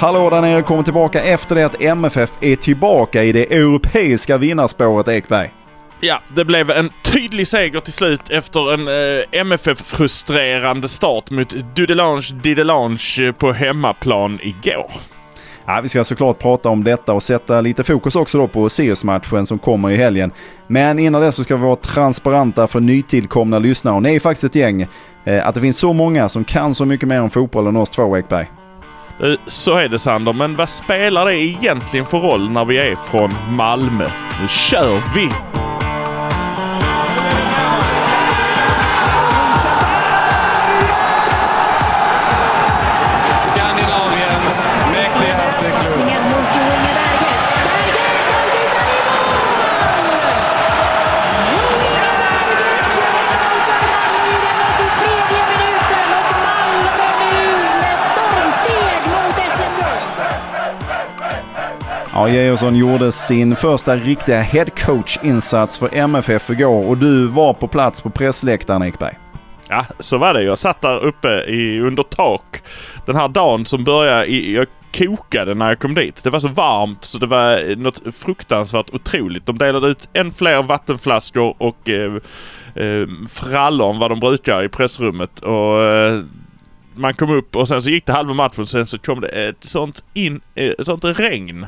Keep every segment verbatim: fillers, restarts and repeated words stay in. Hallå där nere, kommer tillbaka efter det att M F F är tillbaka i det europeiska vinnarspåret, Ekberg. Ja, det blev en tydlig seger till slut efter en eh, M F F-frustrerande start mot Dudelange Didelange på hemmaplan igår. Ja, vi ska såklart prata om detta och sätta lite fokus också då på Sirius-matchen som kommer i helgen. Men innan det så ska vi vara transparenta för nytillkomna lyssnare. Och det är faktiskt ett gäng. Eh, att det finns så många som kan så mycket mer om fotboll än oss två, Ekberg. Så är det, Sander, men vad spelar det egentligen för roll när vi är från Malmö? Nu kör vi! Skandinaviens mäktigaste klubb. Ja, Georgsson gjorde sin första riktiga headcoach-insats för M F F igår och du var på plats på pressläktaren, Ekberg. Ja, så var det. Jag satt där uppe i, under tak den här dagen som började i... Jag kokade när jag kom dit. Det var så varmt så det var något fruktansvärt otroligt. De delade ut än fler vattenflaskor och eh, eh, frallon vad de brukar i pressrummet och... Eh, man kom upp och sen så gick det halva matchen och sen så kom det ett sånt, in, ett sånt regn.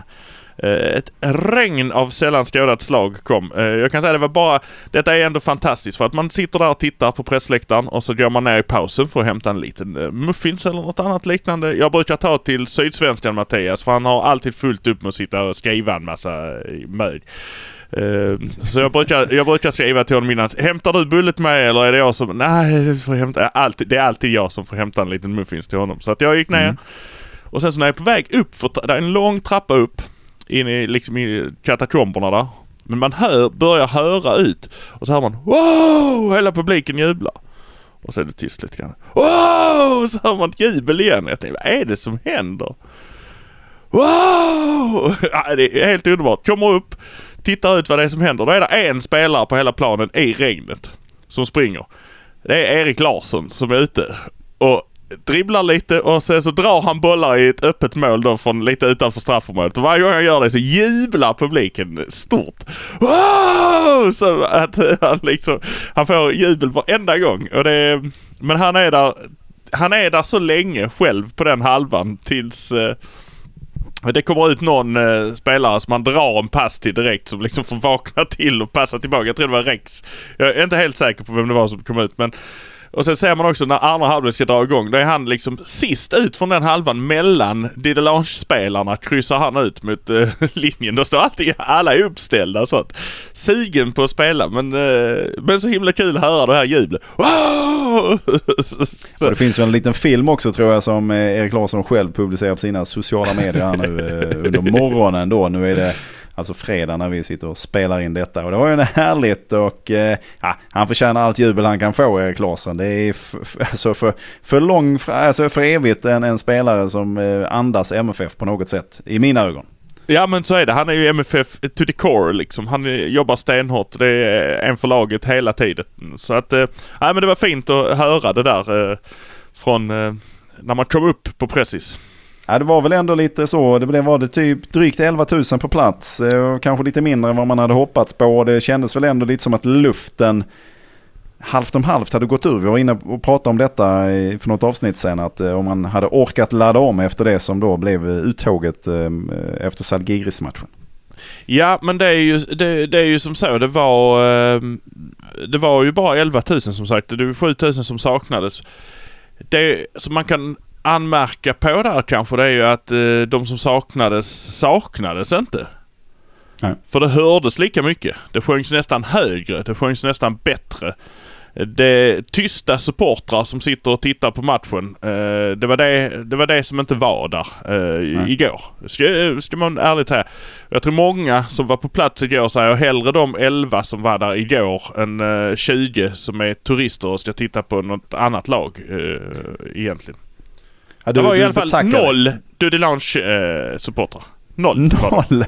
Ett regn av sällan skådat slag kom. Jag kan säga det var bara... Detta är ändå fantastiskt för att man sitter där och tittar på pressläktaren och så går man ner i pausen för att hämta en liten muffins eller något annat liknande. Jag brukar ta till Sydsvenskan Mattias för han har alltid fullt upp med att sitta och skriva en massa mög. Så jag brukar, jag brukar skriva till honom innan. Hämtar du bullet med eller är det jag som... Nej, får hämta. Alltid, det är alltid jag som får hämta en liten muffins till honom. Så att jag gick ner mm. och sen så när jag är på väg upp för, det är en lång trappa upp in i, liksom i katakomberna där. Men man hör, börjar höra ut och så hör man wow! Hela publiken jublar. Och så är det tyst lite grann. Wow! Så hör man ett jubel igen. Jag tänkte, vad är det som händer? Wow! Ja, det är helt underbart. Kommer upp, tittar ut vad det är som händer. Då är det en spelare på hela planen i regnet som springer. Det är Erik Larsson som är ute och dribblar lite och sen så drar han bollar i ett öppet mål då från lite utanför straffområdet. Och varje gång han gör det så jublar publiken stort. Wow! Så att han liksom han får jubel varenda gång och det är, men han är där han är där så länge själv på den halvan tills eh, det kommer ut någon eh, spelare som man drar en pass till direkt som liksom får vakna till och passa tillbaka. Jag tror det var Rex. Jag är inte helt säker på vem det var som kom ut, men och sen ser man också när andra halvan ska dra igång, då är han liksom sist ut från den halvan mellan Didelange-spelarna, kryssar han ut mot eh, linjen. Då står alltid alla är uppställda så att sigen på att spela, men, eh, men så himla kul att höra det här jublet. Wow! Det finns ju en liten film också tror jag som Erik Larsson själv publicerar på sina sociala medier här nu eh, under morgonen då. Nu är det alltså fredag när vi sitter och spelar in detta. Och det var ju en härligt och eh, han förtjänar allt jubel han kan få, Erik Larsson. Det är f- f- alltså för, för lång, alltså för evigt en, en spelare som eh, andas M F F på något sätt, i mina ögon. Ja, men så är det. Han är ju M F F to the core liksom. Han jobbar stenhårt. Det är en för laget hela tiden. Så att, eh, nej, men det var fint att höra det där eh, från eh, när man kom upp på Precis. Ja, det var väl ändå lite så. Det blev var det typ drygt elva tusen på plats. Kanske lite mindre än vad man hade hoppats på. Det kändes väl ändå lite som att luften halvt om halvt hade gått ur. Vi var inne och pratade om detta för något avsnitt sen. Att om man hade orkat ladda om efter det som då blev uttåget efter Salgiris-matchen. Ja, men det är ju, det, det är ju som så. Det var, det var ju bara elva tusen som sagt. Det var sju tusen som saknades. Det som man kan anmärka på där kanske det är ju att eh, de som saknades saknades inte. Nej. För det hördes lika mycket. Det sjöngs nästan högre, det sjöngs nästan bättre. Det tysta supportrar som sitter och tittar på matchen eh, det, var det, det var det som inte var där eh, igår. Ska, ska man ärligt säga. Jag tror många som var på plats igår säger hellre de elva som var där igår än eh, tjugo som är turister och ska titta på något annat lag eh, egentligen. Ja, du, det var i alla fall noll Dudelange-supportrar. Noll. Noll.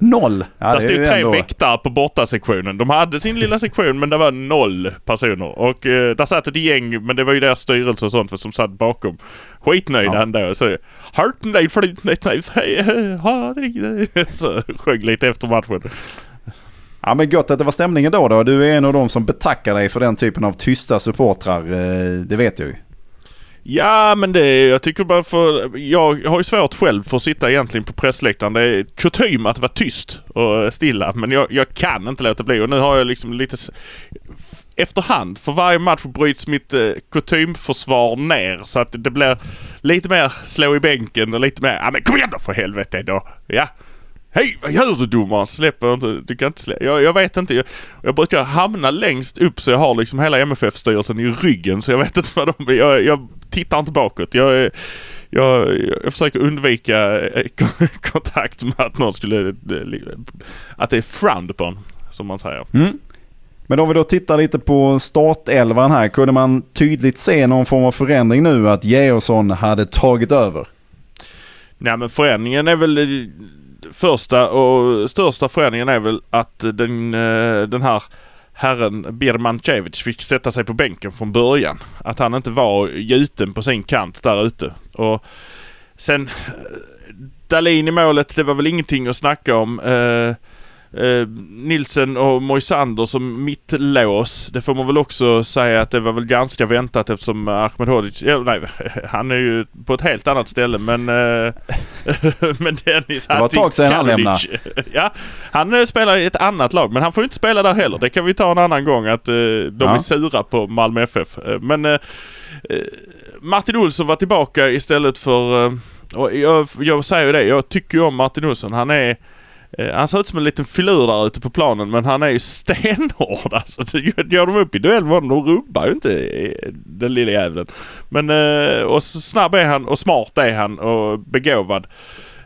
noll. Ja, där stod tre ändå... väktare på bortasektionen. De hade sin lilla sektion, men det var noll personer. Och eh, där satt ett gäng, men det var ju deras styrelse och sånt som satt bakom. Skitnöjd ja. Ändå. Så, Hartnöjd för ditt nöjd. Så sjöng lite efter matchen. Ja, men gott att det var stämningen då då. Du är en av dem som betackar dig för den typen av tysta supportrar. Det vet jag ju. Ja, men det jag tycker bara för jag har ju svårt själv för att sitta egentligen på pressläktaren. Det är kutym att vara tyst och stilla, men jag, jag kan inte låta bli. Och nu har jag liksom lite efterhand för varje match bryts mitt eh, kutymförsvar ner så att det blir lite mer slå i bänken och lite mer ja men kom igen då för helvete då. Ja. Hej, vad gör du domaren? Släpper inte, du kan inte slä- jag, jag vet inte, jag, jag brukar hamna längst upp så jag har liksom hela M F F-styrelsen i ryggen så jag vet inte vad de jag, jag tittar inte bakåt. Jag, jag, jag försöker undvika kontakt med att någon skulle att det är frowned på som man säger. Mm. Men om vi då tittar lite på startelvan här, kunde man tydligt se någon form av förändring nu att Georgsson hade tagit över? Nej, men förändringen är väl första och största förändringen är väl att den, den här herren Birmancevic fick sätta sig på bänken från början. Att han inte var gjuten på sin kant där ute. Och sen Dahlin i målet, det var väl ingenting att snacka om. Eh, eh, Nilsen och Moisander som mittlås, det får man väl också säga att det var väl ganska väntat eftersom Ahmedhodzic, eh, nej, han är ju på ett helt annat ställe, men eh, men Dennis han lämnar. Ja, han spelar i ett annat lag, men han får ju inte spela där heller. Det kan vi ta en annan gång att eh, de ja. är sura på Malmö F F. Men eh, Martin Olsson var tillbaka istället för eh, och jag, jag säger ju det, jag tycker ju om Martin Olsson. Han är Han ser ut som en liten filur där ute på planen, men han är ju stenhård. Alltså, gör de upp i duell var de rubbar ju inte den lilla jävlen. Men och så snabb är han och smart är han och begåvad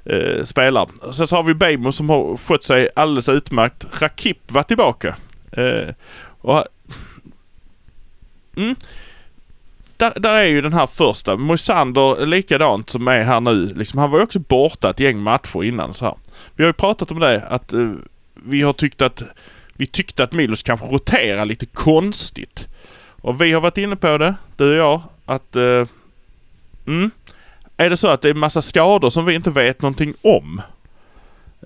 eh, spelare. Sen så har vi Bejmo som har skött sig alldeles utmärkt. Rakip var tillbaka. Eh, och, mm. Där, där är ju den här första. Moisander likadant som är här nu. Liksom, han var ju också borta ett gäng matcher innan. Så här. Vi har ju pratat om det. Att, uh, vi har tyckt att vi tyckte att Milos kanske roterar lite konstigt. Och vi har varit inne på det, du och jag. Att, uh, mm, är det så att det är en massa skador som vi inte vet någonting om?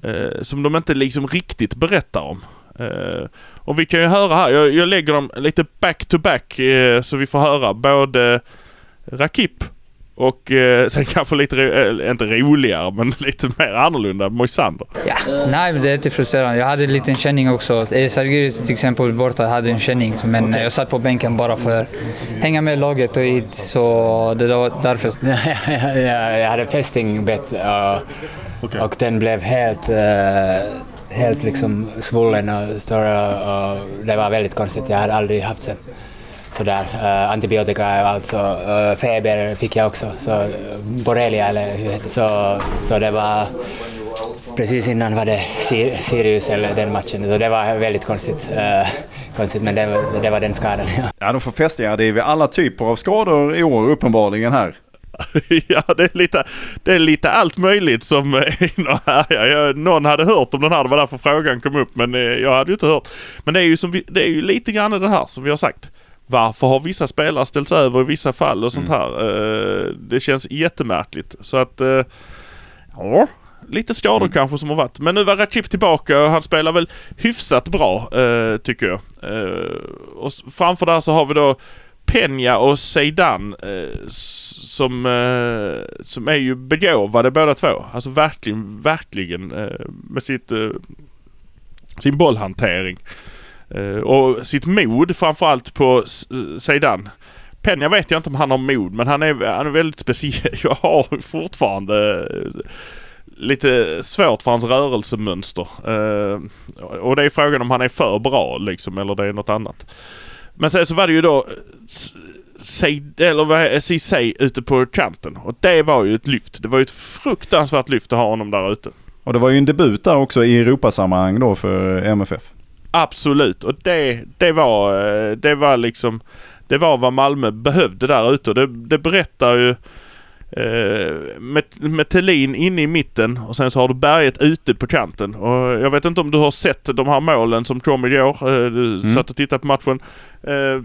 Uh, som de inte liksom riktigt berättar om. Uh, och vi kan ju höra här, jag, jag lägger dem lite back to back uh, så vi får höra både Rakip och uh, sen kanske lite, uh, inte roligare men lite mer annorlunda, Moisander. Ja, nej men det är inte frustrerande. Jag hade en liten känning också. Sargiris till exempel borta hade en känning, men okay. Jag satt på bänken bara för att hänga med laget och hit, så det var därför. Jag hade fästingbett och, okay. och den blev helt... Uh, Helt liksom svullen och större, och det var väldigt konstigt. Jag hade aldrig haft sen. Sådär. Uh, antibiotika och allt, så uh, feber fick jag också. Så borrelia eller hur heter det. Så, så det var precis innan var det Sir- Sirius eller den matchen. Så det var väldigt konstigt. Uh, konstigt men det, det var den skadan. Ja, ja de får fästingar. Det är alla typer av skador i år uppenbarligen här. Ja, det är, lite, det är lite allt möjligt som ja, jag, någon hade hört om den här. Det var därför frågan kom upp, men jag hade ju inte hört. Men det är ju, som vi, det är ju lite grann det här som vi har sagt. Varför har vissa spelare ställts över i vissa fall och sånt här? Mm. Det känns jättemärkligt. Så att, ja, lite skador mm. kanske som har varit. Men nu var Rakip tillbaka och han spelar väl hyfsat bra, tycker jag. Och framför där så har vi då Peña och Zeidan eh, som, eh, som är ju begåvade båda två. Alltså verkligen, verkligen eh, med sitt, eh, sin bollhantering. Eh, och sitt mod framförallt på Zeidan. Peña vet jag inte om han har mod, men han är, han är väldigt speciell. Jag har fortfarande eh, lite svårt för hans rörelsemönster. Eh, och det är frågan om han är för bra liksom, eller det är något annat. Men sen så var det ju då Cissé ute på kanten. Och det var ju ett lyft. Det var ju ett fruktansvärt lyft att ha honom där ute. Och det var ju en debut där också i Europasammanhang då för M F F. Absolut. Och det, det, var, det var liksom det var vad Malmö behövde där ute. Det, det berättar ju eh, met- Metellin inne i mitten och sen så har du Berget ute på kanten. Och jag vet inte om du har sett de här målen som kom igår. Eh, du mm. satt och tittade på matchen. Eh,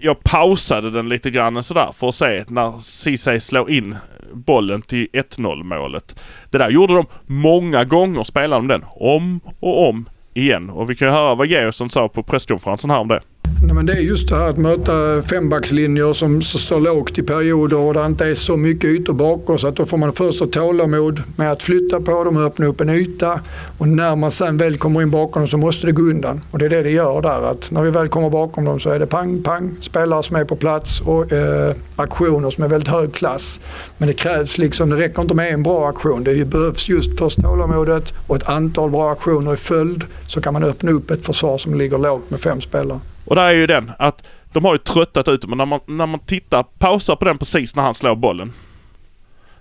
jag pausade den lite grann sådär för att se när Cissé slår in bollen till ett noll-målet. Det där gjorde de många gånger, spelade de den om och om igen. Och vi kan höra vad Georgsson sa på presskonferensen här om det. Nej, men det är just det här att möta fembackslinjer som står lågt i perioder och där inte är så mycket ytor bakom, så att då får man först ha tålamod med att flytta på dem och öppna upp en yta, och när man sen väl kommer in bakom dem så måste det gå undan, och det är det det gör där, att när vi väl kommer bakom dem så är det pang, pang, spelare som är på plats och eh, aktioner som är väldigt hög klass, men det krävs liksom, det räcker inte med en bra aktion, det behövs just först tålamodet och ett antal bra aktioner i följd, så kan man öppna upp ett försvar som ligger lågt med fem spelare. Och där är ju den att de har ju tröttat ut, men när man, när man tittar, pausar på den precis när han slår bollen,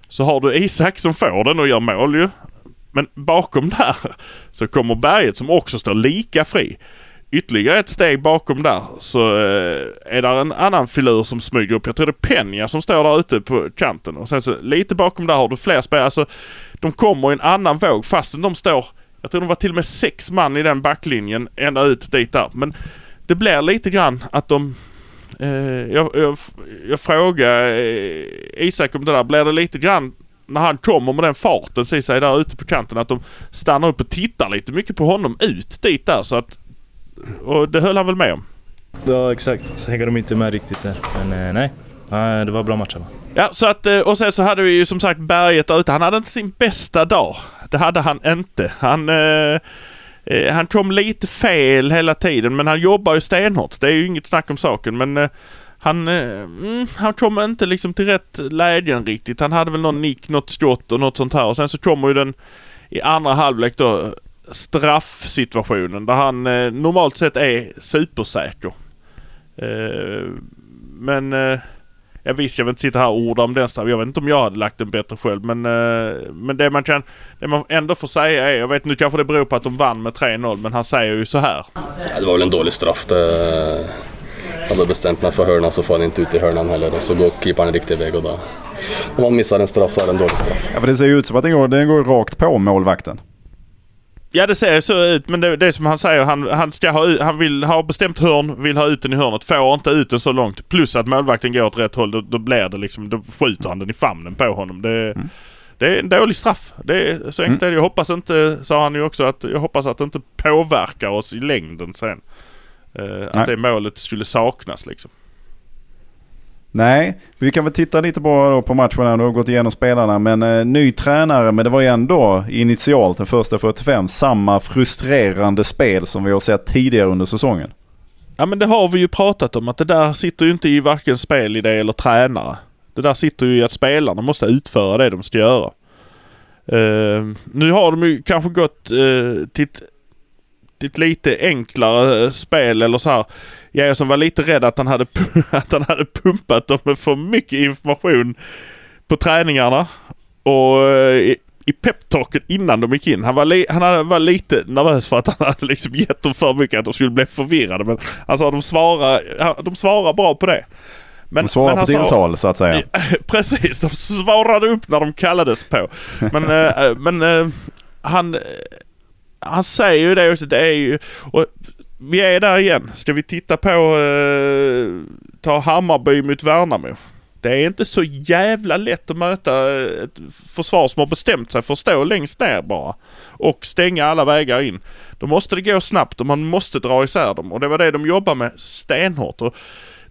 så har du Isak som får den och gör mål ju. Men bakom där så kommer Berget som också står lika fri. Ytterligare ett steg bakom där så eh, är där en annan filur som smyger upp. Jag tror det är Penja som står där ute på kanten. Och sen så lite bakom där har du fler spelare. Alltså, de kommer i en annan våg fastän de står, jag tror de var till och med sex man i den backlinjen ända ut dit där. Men det blir lite grann att de... Eh, jag, jag, jag frågar eh, Isak om det där. Blir det lite grann när han kommer med den farten så sig där ute på kanten att de stannar upp och tittar lite mycket på honom ut dit där? Så att, och det höll han väl med om? Ja, exakt. Så hänger de inte med riktigt där. Men eh, nej. nej, det var bra matcher. Ja, så att, och sen så hade vi ju som sagt Berget där ute. Han hade inte sin bästa dag. Det hade han inte. Han... Eh, Han kom lite fel hela tiden, men han jobbar ju stenhårt. Det är ju inget snack om saken, men eh, han, eh, han kom inte liksom till rätt lägen riktigt. Han hade väl någon nick, något skott och något sånt här. Och sen så kommer ju den i andra halvlek då, straffsituationen, där han eh, normalt sett är supersäker. Eh, men eh, jag visste, jag vill inte sitta här och orda om den straff. Jag vet inte om jag hade lagt den bättre själv. Men, eh, men det, man kan, det man ändå får säga är... Jag vet nu kanske det beror på att de vann med tre noll. Men han säger ju så här. Ja, det var väl en dålig straff. Det hade bestämt mig för hörnan, så får han inte ut i hörnan heller. Så går keeparen riktigt väg och då... Om han missar en straff så är det en dålig straff. Ja, för det ser ju ut som att den går, den går rakt på målvakten. Ja, det ser så ut, men det, det är som han säger, han, han, ska ha, han vill ha bestämt hörn, vill ha ut den i hörnet, får inte ut den så långt. Plus att målvakten går åt rätt håll, då, då blir det liksom, då skjuter han den i famnen på honom. Det, mm. det är en dålig straff. Det är så enkelt. Mm. Jag hoppas inte, sa han ju också, att jag hoppas att det inte påverkar oss i längden sen. Eh, att det målet skulle saknas liksom. Nej, vi kan väl titta lite på, då, på matcherna, du har gått igenom spelarna, men eh, ny tränare, men det var ju ändå initialt den första fyrtiofem samma frustrerande spel som vi har sett tidigare under säsongen. Ja, men det har vi ju pratat om, att det där sitter ju inte i varken spelidé eller tränare. Det där sitter ju i att spelarna måste utföra det de ska göra. Eh, nu har de ju kanske gått eh, till ett, till ett lite enklare spel eller så här. Jag som var lite rädd att han hade att han hade pumpat dem med för mycket information på träningarna och i, i peptalken innan de gick in. Han var li, han hade, var lite nervös för att han hade liksom gett dem för mycket, att de skulle bli förvirrade, men alltså de svarar de svarar bra på det. Men, de svarar men på deltal så att säga. Precis, de svarade upp när de kallades på. Men men han han säger ju det också, det är ju, och vi är där igen. Ska vi titta på eh, ta Hammarby mot Värnamo. Det är inte så jävla lätt att möta ett försvar som har bestämt sig för att stå längst ner bara och stänga alla vägar in. Då måste det gå snabbt och man måste dra isär dem. Och det var det de jobbar med stenhårt. Och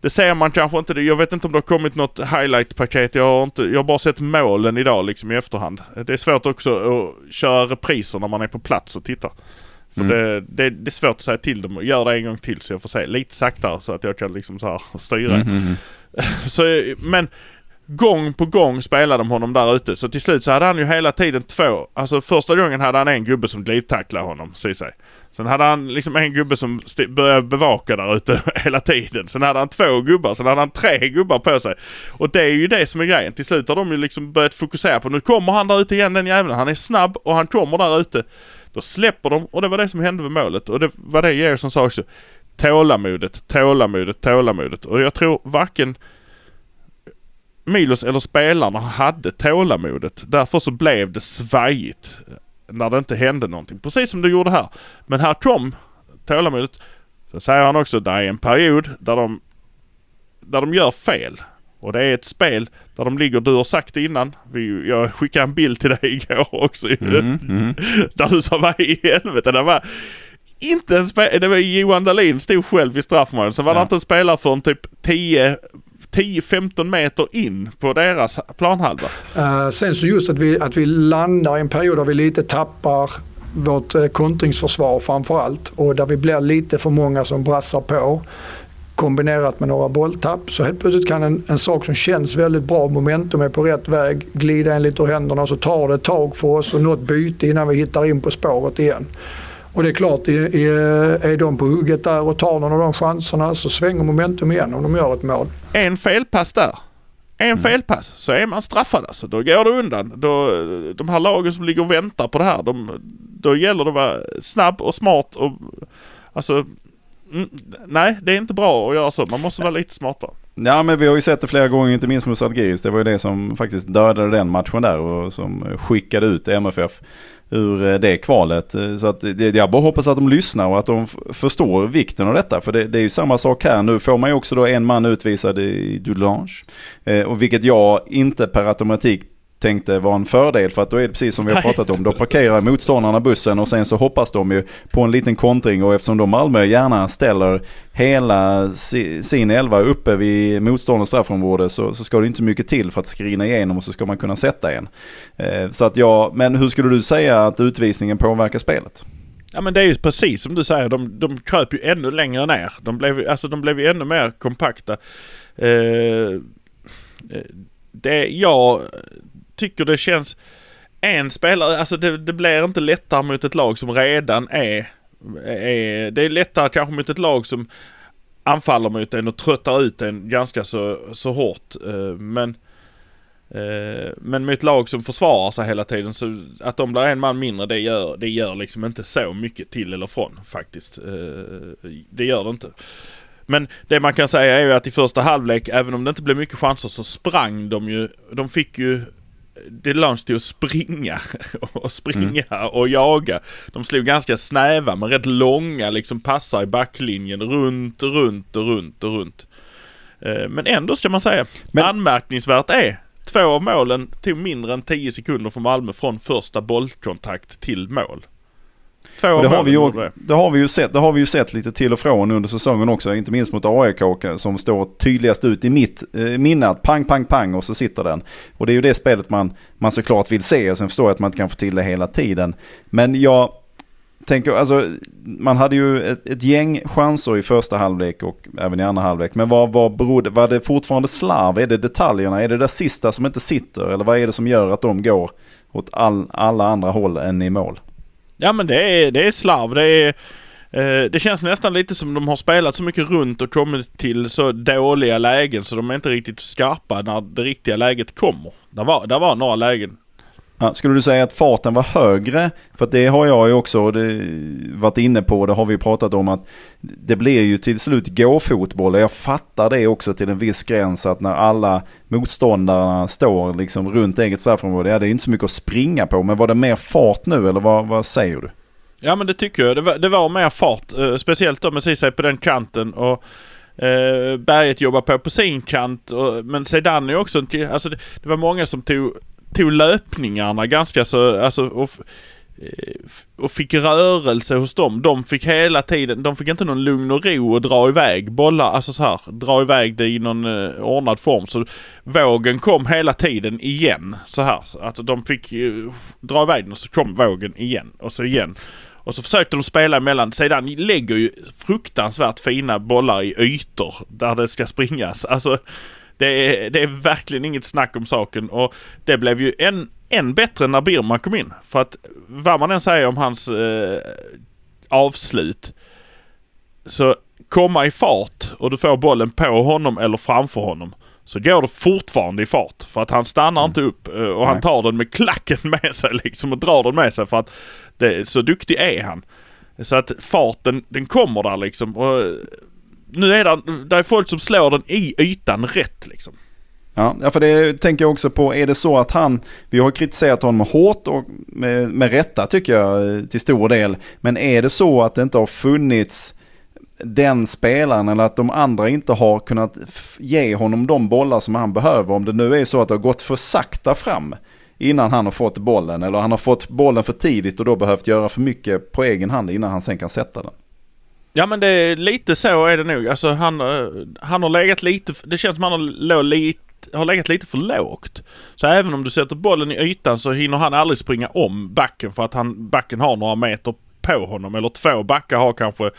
det ser man kanske inte. Jag vet inte om det har kommit något highlight-paket. Jag har, inte, jag har bara sett målen idag liksom i efterhand. Det är svårt också att köra repriser när man är på plats och tittar. För mm. det, det, det är svårt att säga till dem och göra det en gång till, så jag får säga lite saktare så att jag kan liksom så här styra. Mm, mm, mm. Så, men gång på gång spelade de honom där ute. Så till slut så hade han ju hela tiden två. Alltså första gången hade han en gubbe som glidtacklade honom, säger sig. Sen hade han liksom en gubbe som st- började bevaka där ute hela tiden. Sen hade han två gubbar, sen hade han tre gubbar på sig. Och det är ju det som är grejen. Till slut har de ju liksom börjat fokusera på, nu kommer han där ute igen, den jäveln. Han är snabb och han kommer där ute. Då släpper de, och det var det som hände med målet. Och det var det Georgsson sa också. Tålamodet, tålamodet, tålamodet. Och jag tror varken... Milos eller spelarna hade tålamodet. Därför så blev det svajigt när det inte hände någonting. Precis som du gjorde här. Men här kom tålamodet. Sen säger han också att det är en period där de, där de gör fel. Och det är ett spel där de ligger, du har sagt innan, vi, jag skickade en bild till dig igår också, mm, mm. där du sa, vad i helvete, det var inte en spelare, det var Johan Dahlin stod själv i straffområdet, så var ja. det inte en spelare från typ tio femton meter in på deras planhalva. Uh, sen så just att vi, att vi landar i en period där vi lite tappar vårt kontringsförsvar framförallt, och där vi blir lite för många som brassar på, kombinerat med några bolltapp, så helt plötsligt kan en, en sak som känns väldigt bra, momentum är på rätt väg, glida in lite ur händerna, så tar det tag för oss och något byte innan vi hittar in på spåret igen. Och det är klart, är, är de på hugget där och tar någon av de chanserna, så svänger momentum igen om de gör ett mål. En felpass där. En felpass, så är man straffad alltså. Då går det undan. Då, de här lagen som ligger och väntar på det här, de, då gäller det att vara snabb och smart och alltså. Mm, nej, det är inte bra att göra så. Man måste vara lite smartare. Ja, men vi har ju sett det flera gånger, inte minst med Salgiris. Det var ju det som faktiskt dödade den matchen där och som skickade ut M F F ur det kvalet. Så att jag bara hoppas att de lyssnar och att de förstår vikten av detta. För det, det är ju samma sak här. Nu får man ju också då en man utvisad i Dulange. Och vilket jag inte per automatik tänkte var en fördel, för att då är det precis som vi har pratat om, då parkerar motståndarna bussen och sen så hoppas de ju på en liten kontring, och eftersom de Malmö gärna ställer hela si, sin elva uppe vid motståndarnas straffområde, så, så ska det inte mycket till för att skrina igenom och så ska man kunna sätta en. Eh, så att ja, men hur skulle du säga att utvisningen påverkar spelet? Ja, men det är ju precis som du säger, de, de kröp ju ännu längre ner. De blev, alltså de blev ju ännu mer kompakta. Eh, det, ja... tycker det känns en spelare, alltså det, det blir inte lättare mot ett lag som redan är, är det är lättare kanske mot ett lag som anfaller mot en och tröttar ut en ganska så, så hårt, men men med ett lag som försvarar sig hela tiden, så att de blir en man mindre, det gör, det gör liksom inte så mycket till eller från faktiskt, det gör det inte. Men det man kan säga är ju att i första halvlek, även om det inte blev mycket chanser, så sprang de ju, de fick ju det långs till att springa och springa mm. och jaga. De slog ganska snäva men rätt långa liksom passar i backlinjen runt och runt och runt och runt. Men ändå ska man säga, men anmärkningsvärt är två av målen tog mindre än tio sekunder från Malmö från första bollkontakt till mål. Det har, vi ju, det, har vi ju sett, det har vi ju sett lite till och från under säsongen också, inte minst mot A I K som står tydligast ut i mitt eh, minnat, pang, pang, pang, och så sitter den. Och det är ju det spelet man, man såklart vill se, och sen förstår jag att man inte kan få till det hela tiden. Men jag tänker, alltså, man hade ju ett, ett gäng chanser i första halvlek och även i andra halvlek, men vad, vad berodde, var det fortfarande slarv? Är det detaljerna? Är det det sista som inte sitter? Eller vad är det som gör att de går åt all, alla andra håll än i mål? Ja, men det är, det är slarv. Det, är, eh, det känns nästan lite som de har spelat så mycket runt och kommit till så dåliga lägen så de är inte riktigt skarpa när det riktiga läget kommer. Där var, där var några lägen. Ja, skulle du säga att farten var högre? För att det har jag ju också det, varit inne på, det har vi pratat om, att det blir ju till slut gåfotboll. Jag fattar det också till en viss gräns, att när alla motståndarna står liksom runt eget straffområde, ja, det är inte så mycket att springa på. Men var det mer fart nu, eller vad, vad säger du? Ja, men det tycker jag. Det var, det var mer fart, eh, speciellt om man ser sig på den kanten, och eh, Berget jobbar på på sin kant, och, men Sedan är också en, alltså det, det var många som tog tog löpningarna ganska så, alltså, och, och fick rörelse hos dem. De fick hela tiden, de fick inte någon lugn och ro att dra iväg bollar, alltså så här, dra iväg det i någon eh, ordnad form, så vågen kom hela tiden igen så här, så att de fick eh, dra iväg den och så kom vågen igen och så igen. Och så försökte de spela emellan. Sedan lägger ju fruktansvärt fina bollar i ytor där det ska springas. Alltså Det är, det är verkligen inget snack om saken, och det blev ju en, en bättre när Birman kom in. För att vad man än säger om hans eh, avslut, så komma i fart och du får bollen på honom eller framför honom, så går det fortfarande i fart, för att han stannar mm. inte upp, och han tar den med klacken med sig liksom, och drar den med sig, för att det, så duktig är han. Så att farten, den kommer där liksom, och nu är det, det är folk som slår den i ytan rätt liksom. Ja, för det tänker jag också på. Är det så att han, vi har kritiserat honom hårt och med, med rätta tycker jag till stor del, men är det så att det inte har funnits den spelaren eller att de andra inte har kunnat ge honom de bollar som han behöver, om det nu är så att det har gått för sakta fram innan han har fått bollen, eller han har fått bollen för tidigt och då behövt göra för mycket på egen hand innan han sen kan sätta den? Ja, men det är lite så är det nog. Alltså han, han har legat lite, det känns som han har, lit, har legat lite för lågt. Så även om du sätter bollen i ytan så hinner han aldrig springa om backen för att han, backen har några meter på honom, eller två backar har kanske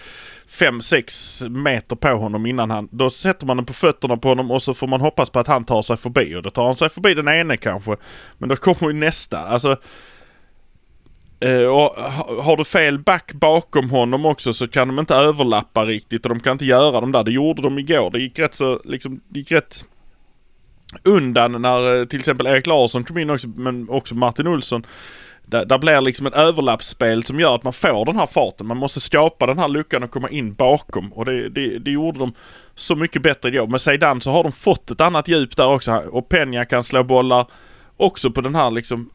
fem sex meter på honom innan han, då sätter man den på fötterna på honom och så får man hoppas på att han tar sig förbi, och då tar han sig förbi den ene kanske, men då kommer ju nästa. Alltså och har du fel back bakom honom också så kan de inte överlappa riktigt och de kan inte göra de där. Det gjorde de igår. Det gick rätt så liksom, det gick rätt undan när till exempel Erik Larsson kom in också, men också Martin Olsson. Där, där blir liksom ett överlappsspel som gör att man får den här farten. Man måste skapa den här luckan och komma in bakom. Och det, det, det gjorde de så mycket bättre igår. Men sedan så har de fått ett annat djup där också. Och Peña kan slå bollar också på den här liksom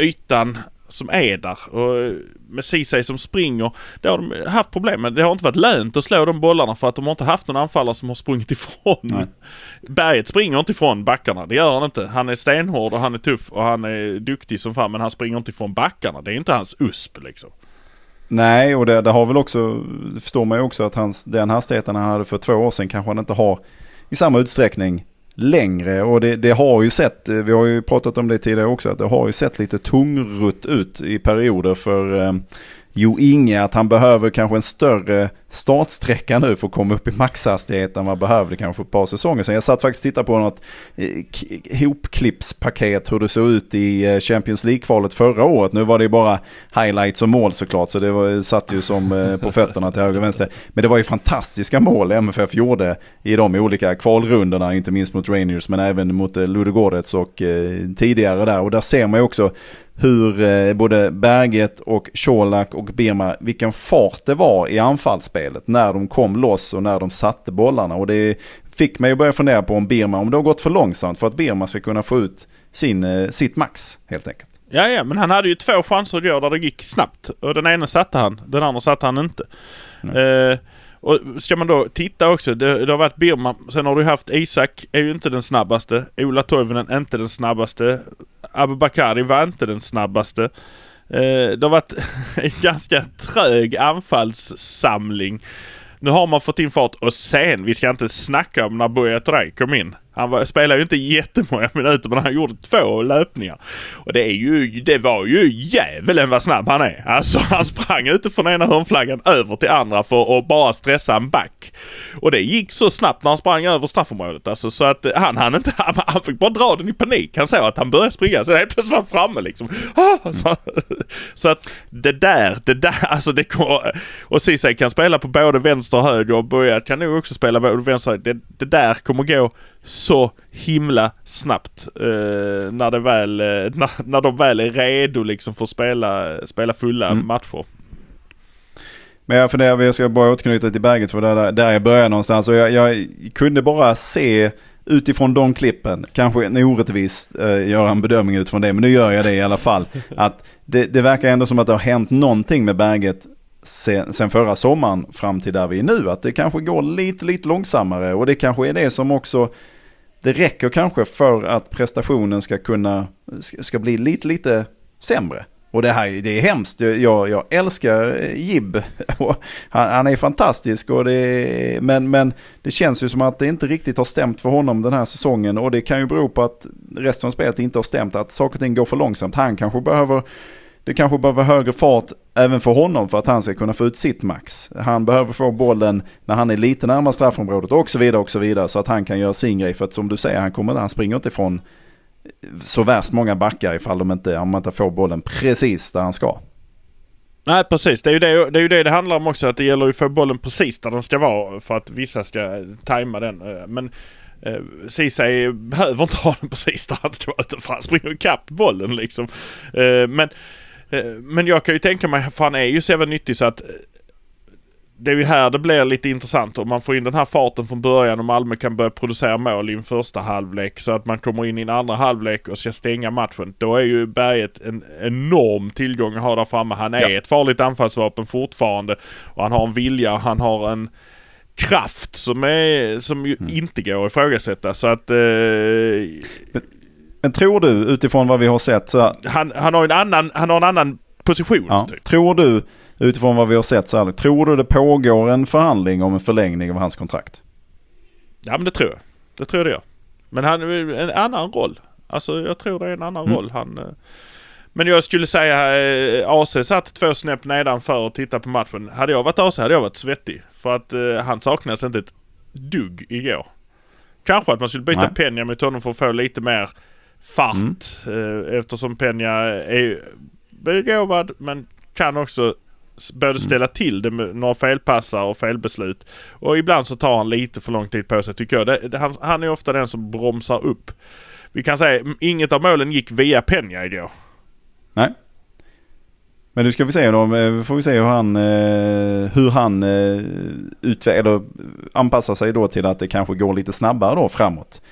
ytan som är där. Och med Ceesay som springer. Det har de haft problem med. Det har inte varit lönt att slå de bollarna för att de har inte haft någon anfallare som har sprungit ifrån. Nej. Berget springer inte ifrån backarna. Det gör han inte. Han är stenhård och han är tuff och han är duktig som fan, men han springer inte ifrån backarna. Det är inte hans usp liksom. Nej, och det, det har väl också, det förstår man ju också, att hans, den hastigheten han hade för två år sedan kanske han inte har i samma utsträckning längre, och det, det har ju sett, vi har ju pratat om det tidigare också, att det har ju sett lite tungrutt ut i perioder för eh, Jo Inge, att han behöver kanske en större startsträcka nu för att komma upp i maxhastighet än man behövde kanske ett par säsonger sedan. Jag satt faktiskt och tittade på något eh, hopklippspaket hur det såg ut i Champions League-kvalet förra året. Nu var det ju bara highlights och mål såklart, så det var, satt ju som eh, på fötterna till höger och vänster. Men det var ju fantastiska mål M F F gjorde i de olika kvalrundorna, inte minst mot Rangers men även mot eh, Ludogorets och eh, tidigare där. Och där ser man ju också hur både Berget och Colak och Birma, vilken fart det var i anfallsspelet när de kom loss och när de satte bollarna. Och det fick mig att börja fundera på om Birma, om det har gått för långsamt för att Birma ska kunna få ut sin, sitt max helt enkelt. Ja, ja, men han hade ju två chanser att göra där det gick snabbt. Och den ena satte han, den andra satte han inte. Eh, och ska man då titta också, det, det har varit Birma, sen har du haft Isak, är ju inte den snabbaste. Ola Toivonen är inte den snabbaste. Abubakari var inte den snabbaste. Det har varit en ganska trög anfallssamling. Nu har man fått in fart, och sen, vi ska inte snacka om när Buya Turay kom in. Han var, spelade ju inte jättemånga minuter, men han gjorde två löpningar. Och det, är ju, det var ju jävelen vad snabb han är. Alltså han sprang utifrån ena hörnflaggan över till andra för att bara stressa en back. Och det gick så snabbt när han sprang över straffområdet. Alltså, så att han, han, inte, han, han fick bara dra den i panik. Han såg att han började springa, så helt plötsligt var han framme liksom. Ah, så, så att det där, det där, alltså det kommer... Och Ceesay kan spela på både vänster och höger, och Buya kan nog också spela på vänster. Det, det där kommer gå så himla snabbt eh, när, det väl, eh, när, när de väl är redo liksom, för att spela, spela fulla mm. matcher. Men jag funderar, jag ska bara återknyta till Berget, för där, där jag började någonstans. Och jag, jag kunde bara se utifrån de klippen, kanske en orättvis eh, göra en bedömning utifrån det, men nu gör jag det i alla fall. Att det, det verkar ändå som att det har hänt någonting med Berget Sen, sen förra sommaren fram till där vi är nu, att det kanske går lite, lite långsammare, och det kanske är det som också, det räcker kanske för att prestationen ska kunna ska bli lite, lite sämre. Och det här, det är hemskt, jag, jag älskar Jib, han, han är fantastisk, och det, men, men det känns ju som att det inte riktigt har stämt för honom den här säsongen, och det kan ju bero på att resten av spelet inte har stämt, att saker och ting går för långsamt. Han kanske behöver Det kanske behöver högre fart även för honom för att han ska kunna få ut sitt max. Han behöver få bollen när han är lite närmare straffområdet och så vidare och så vidare, så att han kan göra sin grej. För att som du säger, han, kommer, han springer inte ifrån så värst många backar ifall de inte, om man inte får bollen precis där han ska. Nej, precis. Det är ju det det, är ju det, det handlar om också, att det gäller ju att få bollen precis där den ska vara för att vissa ska tajma den. Men Ceesay behöver inte ha den precis där han ska vara, utan han springer ikapp bollen liksom. Men Men jag kan ju tänka mig, för han är ju så jävla nyttig, så att det är ju här det blir lite intressant om man får in den här farten från början och Malmö kan börja producera mål i en första halvlek så att man kommer in i en andra halvlek och ska stänga matchen. Då är ju Berget en enorm tillgång att ha där framme. Han är ja. ett farligt anfallsvapen fortfarande och han har en vilja och han har en kraft som, är, som ju mm. inte går att ifrågasätta. Så att... Eh, men, men tror du utifrån vad vi har sett så... Han, han har en annan... Han har en annan position. Ja. Typ. Tror du, utifrån vad vi har sett så här, tror du det pågår en förhandling om en förlängning av hans kontrakt? Ja, men det tror jag. Det tror jag. Men han är en annan roll. Alltså, jag tror det är en annan mm. roll. Han, men jag skulle säga A C satt två snäpp nedanför och tittade på matchen. Hade jag varit A C hade jag varit svettig. För att eh, han saknades inte ett dugg igår. Kanske att man skulle byta Nej. Penja mot honom för att få lite mer fart. Mm. Eh, eftersom Penja är... begåvad, men kan också både ställa till det med några felpassar och felbeslut. Och ibland så tar han lite för lång tid på sig, tycker jag. Det, det, han, han är ofta den som bromsar upp. Vi kan säga, inget av målen gick via Penja idag. Nej. Men nu ska vi se då, får vi se hur han, hur han utvecklar, anpassar sig då till att det kanske går lite snabbare då framåt.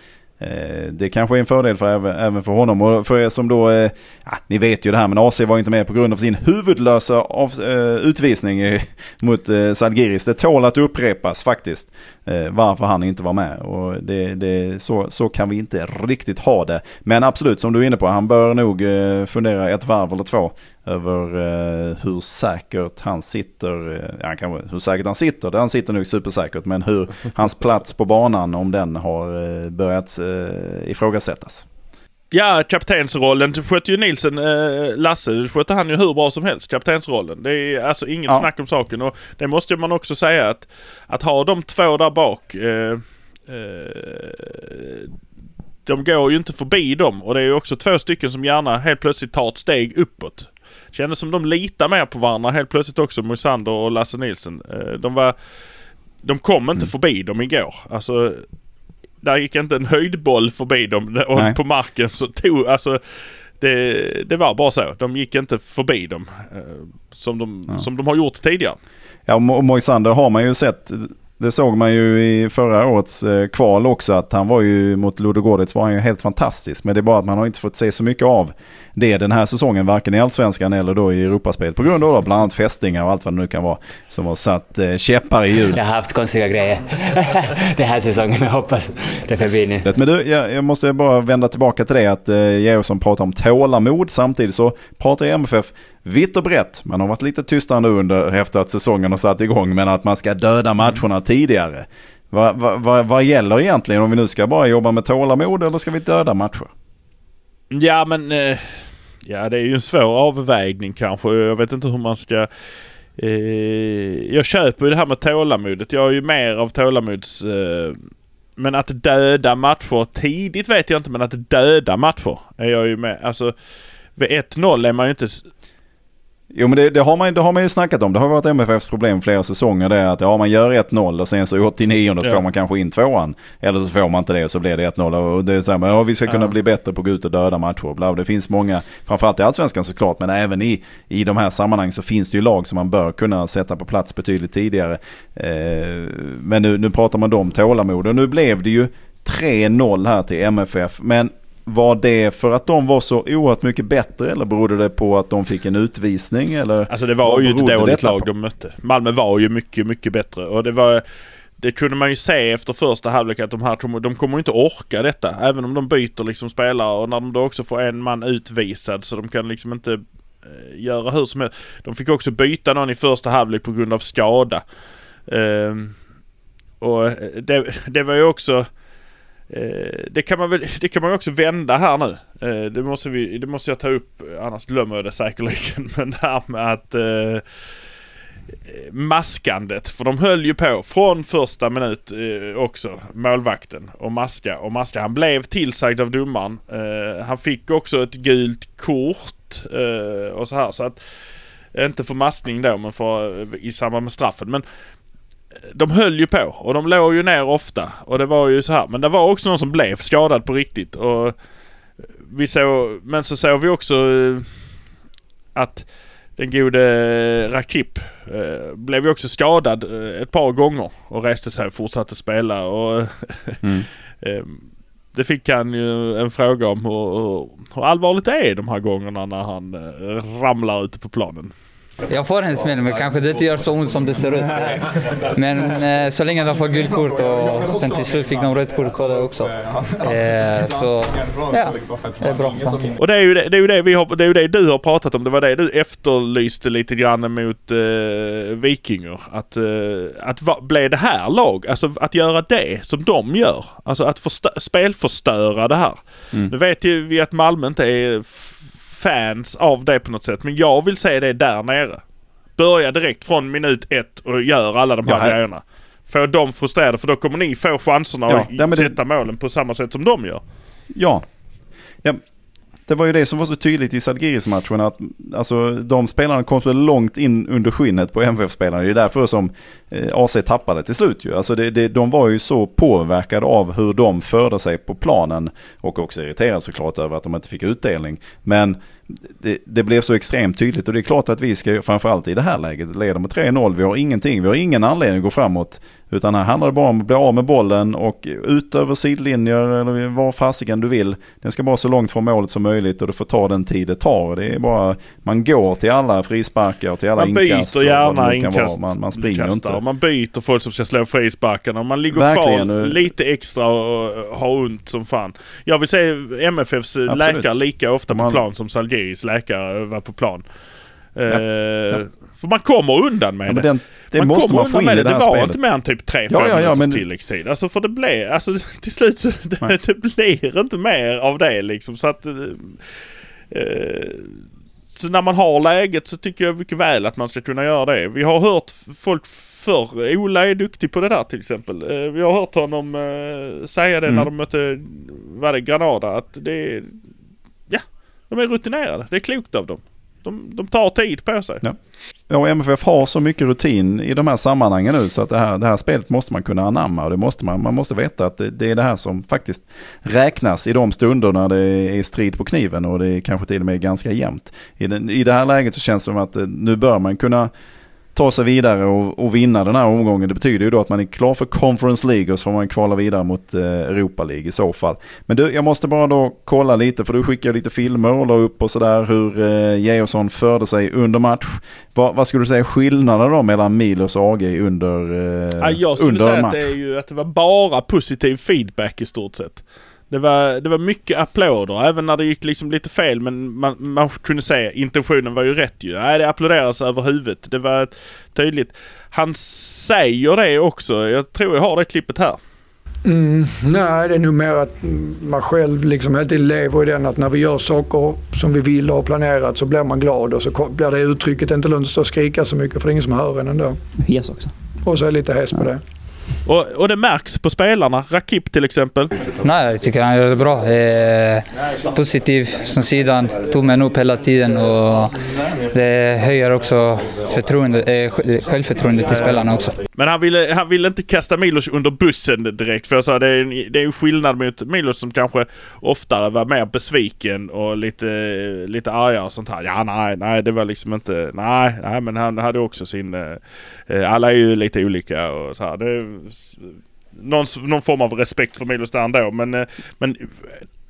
Det kanske är en fördel för även, även för honom. Och för er som då, eh, ja, ni vet ju det här, men A C var inte med på grund av sin huvudlösa av, eh, utvisning eh, mot eh, Zalgiris. Det tål att upprepas faktiskt eh, varför han inte var med. Och det, det, så, så kan vi inte riktigt ha det. Men absolut, som du är inne på, han bör nog eh, fundera ett varv eller två över eh, hur säkert han sitter. Eh, han kan, hur säkert han sitter, han sitter nog supersäkert, men hur hans plats på banan, om den har eh, börjat eh, ifrågasättas. Ja, kaptensrollen skötte ju Nilsen, eh, Lasse, skötte han ju hur bra som helst, kaptensrollen. Det är alltså inget ja. snack om saken, och det måste man också säga att, att ha de två där bak eh, eh, de går ju inte förbi dem, och det är ju också två stycken som gärna helt plötsligt tar ett steg uppåt. Kändes som de litar mer på varandra helt plötsligt också, Moisander och Lasse Nilsen. Eh, de var de kom inte mm. förbi dem igår. Alltså där gick inte en höjdboll förbi dem, och Nej. på marken så tog, alltså det, det var bara så. De gick inte förbi dem eh, som, de, ja. som de har gjort tidigare. Ja, och Moisander har man ju sett, det såg man ju i förra årets eh, kval också, att han var ju mot Ludogorets var han ju helt fantastisk, men det är bara att man har inte fått se så mycket av det den här säsongen, varken i Allsvenskan eller då i Europaspel, på grund av då, bland annat fästingar och allt vad det nu kan vara som har satt eh, käppar i hjul. Jag har haft konstiga grejer den här säsongen, jag hoppas det är förbi nu. Men du, jag, jag måste bara vända tillbaka till det att eh, Georgsson pratar om tålamod, samtidigt så pratar M F F vitt och brett. Man har varit lite tystare nu under, efter att säsongen har satt igång, men att man ska döda matcherna tidigare. Vad va, va, va gäller egentligen, om vi nu ska bara jobba med tålamod eller ska vi döda matcher? Ja, men eh, ja, det är ju en svår avvägning kanske. Jag vet inte hur man ska... Eh, jag köper ju det här med tålamodet. Jag är ju mer av tålamods... Eh, men att döda matcher tidigt vet jag inte, men att döda matcher är jag ju med. Alltså, vid ett noll är man ju inte... Jo, men det, det, har man, det har man ju snackat om. Det har varit M F Fs problem flera säsonger, det är att ja, man gör ett noll och sen så i åttionio ja. så får man kanske in tvåan, eller så får man inte det och så blir det ett noll, och det är så här, men, ja, vi ska kunna ja. bli bättre på att gå ut och döda matcher, bla. Det finns många, framförallt i Allsvenskan såklart, men även i, i de här sammanhangen så finns det ju lag som man bör kunna sätta på plats betydligt tidigare, eh, men nu, nu pratar man om tålamod, och nu blev det ju tre noll här till M F F, men var det för att de var så oerhört mycket bättre, eller berodde det på att de fick en utvisning? Eller alltså det var ju ett dåligt lag de mötte. Malmö var ju mycket, mycket bättre. Och det var, det kunde man ju se efter första halvlek att de här, de kommer ju inte orka detta. Även om de byter liksom spelare, och när de då också får en man utvisad, så de kan liksom inte göra hur som helst. De fick också byta någon i första halvlek på grund av skada. Um, och det, det var ju också... Det kan man väl, det kan man också vända här nu. Det måste vi, det måste jag ta upp, annars glömmer jag det säkerligen. Men det här med att eh, maskandet, för de höll ju på från första minut eh, också, målvakten, och maska och maska. Han blev tillsagd av domaren. Eh, han fick också ett gult kort eh, och så här, så att inte för maskning då, men för i samband med straffen. Men de höll ju på, och de låg ju ner ofta, och det var ju så här, men det var också någon som blev skadad på riktigt, och vi såg, men så såg vi också att den gode Rakip Eh, blev ju också skadad eh, ett par gånger och reste sig och fortsatte spela och mm. eh, det fick han ju en fråga om hur, hur allvarligt det är de här gångerna när han eh, ramlar ute på planen. Jag får en smäll, men kanske det inte gör så ont som det ser ut. Men eh, så länge de får gult kort och sen till slut fick de rött kort det också. Eh, så ja, det är bra. Och det är ju det, det, är ju det, vi har, det, är ju det du har pratat om. Det var det du efterlyste lite grann mot eh, Vikingar. Att, eh, att va, blev det här lag, alltså att göra det som de gör. Alltså att förstö- spelförstöra det här. Mm. Nu vet ju vi att Malmö inte är fans av det på något sätt, men jag vill säga det där nere. Börja direkt från minut ett och gör alla de här ja, grejerna. Få dem frustrerade, för då kommer ni få chanserna att ja, sätta det... målen på samma sätt som de gör. Ja. ja. Det var ju det som var så tydligt i Zalgiris matchen att alltså, de spelarna kom så långt in under skinnet på M V F-spelarna. Det är därför som eh, A C tappade till slut. Ju. Alltså, det, det, de var ju så påverkade av hur de förde sig på planen och också irriterade såklart över att de inte fick utdelning. Men det, det blev så extremt tydligt och det är klart att vi ska framförallt i det här läget leda med tre noll. Vi har ingenting, vi har ingen anledning att gå framåt. Utan här handlar det bara om att bli av med bollen och ut över sidlinjer eller var fasiken du vill. Den ska bara så långt från målet som möjligt och du får ta den tid det tar. Det är bara, man går till alla frisparkar, till alla man inkast. Man byter gärna inkast. Man, man springer inkastar, inte. Man byter folk som ska slå frisparkarna. Man ligger verkligen kvar lite extra och har ont som fan. Jag vill säga M F Fs absolut. Läkare lika ofta man, på plan som Zalgiris läkare var på plan. Ja, uh, ja. För man kommer undan med ja, det. Den, det man måste man få in i det. Det var spelet. Inte mer än typ tre till fem ja, ja, ja, minuters tilläggstid. Alltså för det blev alltså till slut så det, det blir inte mer av det liksom så att uh, så när man har läget så tycker jag mycket väl att man ska kunna göra det. Vi har hört folk förr, Ola är duktig på det där till exempel. Uh, vi har hört honom uh, säga det mm. när de mötte var det Granada att det ja, de är rutinerade. Det är klokt av dem. De, de tar tid på sig. Ja. Och M F F har så mycket rutin i de här sammanhangen nu så att det här, det här spelet måste man kunna anamma och det måste man, man måste veta att det, det är det här som faktiskt räknas i de stunder när det är strid på kniven och det är kanske till och med ganska jämnt. I, den, i det här läget så känns det som att nu bör man kunna ta sig vidare och, och vinna den här omgången. Det betyder ju då att man är klar för Conference League och så får man kvala vidare mot eh, Europa League i så fall. Men du, jag måste bara då kolla lite, för du skickar lite filmer och la upp och sådär hur eh, Georgsson förde sig under match. Va, vad skulle du säga skillnaden då mellan Milos och A G under eh, ja, jag skulle under säga match? Att det är ju att det var bara positiv feedback i stort sett. Det var, det var mycket applåder, även när det gick liksom lite fel, men man, man kunde säga intentionen var ju rätt ju. Nej, det applåderas över huvudet. Det var tydligt. Han säger det också. Jag tror jag har det klippet här. Mm, nej, det är nog mer att man själv liksom helt lever i den att när vi gör saker som vi vill ha planerat så blir man glad och så blir det uttrycket inte lönt att stå och skrika så mycket för det är ingen som hör en ändå. Yes också. Och så är lite häst på det. Och, och det märks på spelarna. Rakip till exempel. Nej, jag tycker han gör det bra. Eh, positiv som sidan. Tummen upp hela tiden. Och det höjer också förtroende, eh, självförtroende till spelarna också. Men han ville, han ville inte kasta Milos under bussen direkt. För jag sa, det är en, det är en skillnad mot Milos som kanske oftare var mer besviken och lite, lite argare och sånt här. Ja, nej, nej, det var liksom inte... Nej, nej men han hade också sin... Eh, alla är ju lite olika och så här. Det, Någon, någon form av respekt för Milos där ändå, men, men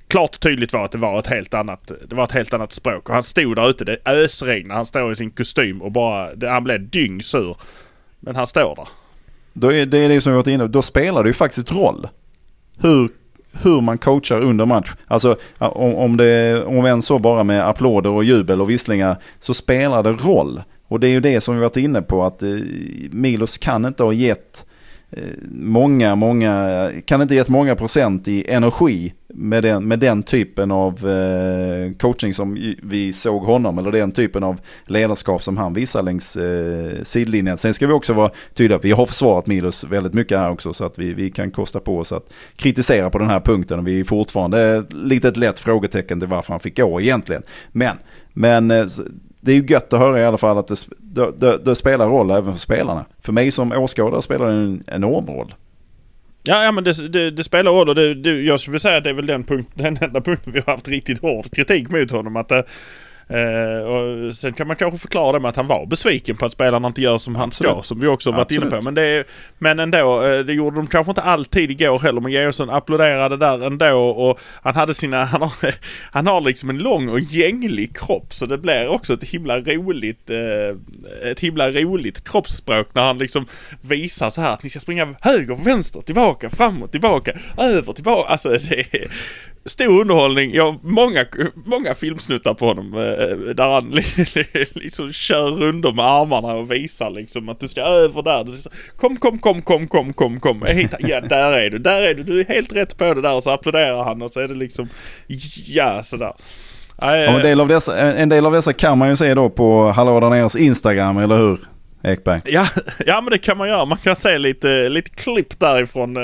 klart tydligt var att det var ett helt annat det var ett helt annat språk och han stod där ute, det ösregnade, han står i sin kostym och bara, det, han blev dyngsur men han står där. Då är, det är det som vi har varit inne, då spelar det ju faktiskt roll hur hur man coachar under match. Alltså om, om det om än så bara med applåder och jubel och visslingar så spelar det roll och det är ju det som vi har varit inne på att eh, Milos kan inte ha gett många, många kan inte gett många procent i energi med den, med den typen av eh, coaching som vi såg honom eller den typen av ledarskap som han visar längs eh, sidlinjen. Sen ska vi också vara tydliga, vi har försvarat Milos väldigt mycket här också så att vi, vi kan kosta på oss att kritisera på den här punkten och vi är fortfarande lite ett lätt frågetecken till varför han fick gå egentligen. Men, men eh, det är ju gött att höra i alla fall att det, det, det, det spelar roll även för spelarna. För mig som åskådare spelar det en enorm roll. Ja, ja men det, det, det spelar roll och det, det, jag skulle vilja säga att det är väl den, punkt, den enda punkten vi har haft riktigt hård kritik mot honom. Att det, Eh, och sen kan man kanske förklara det med att han var besviken på att spelarna inte gör som han ska, som vi också varit Absolut. inne på. Men, det är, men ändå, det gjorde de kanske inte alltid igår heller, men Georgsson applåderade där ändå, och han hade sina, han har, han har liksom en lång och gänglig kropp, så det blir också ett himla roligt eh, ett himla roligt kroppsspråk när han liksom visar så här att ni ska springa höger, vänster, tillbaka, framåt, tillbaka, över, tillbaka. Alltså det är stor underhållning. Jag har många, många filmsnuttar på honom där han liksom kör runt med armarna och visar liksom att du ska över där. Du ska, kom, kom, kom, kom, kom, kom, kom. Ja, där är du, där är du. Du är helt rätt på det där, och så applåderar han, och så är det liksom, ja, sådär. Ja, en, del av dessa, en del av dessa kan man ju se då på Hallå där neres Instagram, eller hur? Ekberg. Ja, ja, men det kan man göra. Man kan se lite, lite klipp därifrån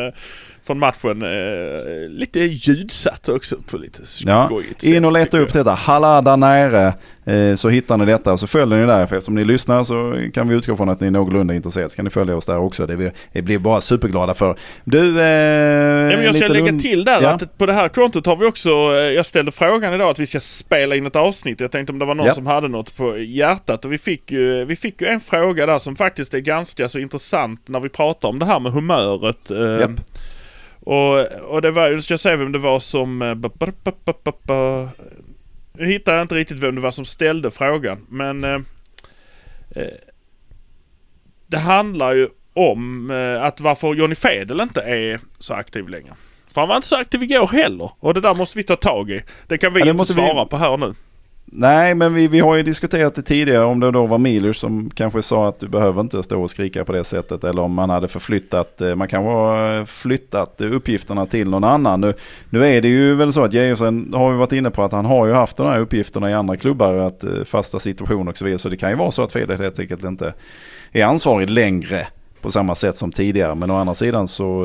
från matchen, eh, lite ljudsatt också på lite skojigt ja. In och leta upp detta, Hallå där nere, eh, så hittar ni detta, så följer ni där. För eftersom ni lyssnar så kan vi utgå från att ni är någorlunda intresserade, så kan ni följa oss där också. Det vi blir bara superglada för. Du, eh, ja, men jag ska lägga lund... till där ja. att på det här kontot har vi också, jag ställde frågan idag att vi ska spela in ett avsnitt. Jag tänkte om det var någon ja. som hade något på hjärtat, och vi fick, ju, vi fick ju en fråga där som faktiskt är ganska så intressant när vi pratar om det här med humöret. eh, ja. Och, och det var, jag ska säga vem det var som nu hittar jag inte riktigt vem det var som ställde frågan, men eh, det handlar ju om att varför Johnny Fedel inte är så aktiv längre. För han var inte så aktiv igår heller, och det där måste vi ta tag i. Det kan vi ja, inte svara vi... på här nu. Nej, men vi, vi har ju diskuterat det tidigare, om det då var Miler som kanske sa att du behöver inte stå och skrika på det sättet, eller om man hade förflyttat, man kanske har flyttat uppgifterna till någon annan. Nu, nu är det ju väl så att Georgsson har vi varit inne på att han har ju haft de här uppgifterna i andra klubbar, att fasta situationer och så vidare, så det kan ju vara så att Fedel helt enkelt inte är ansvarig längre på samma sätt som tidigare, men å andra sidan så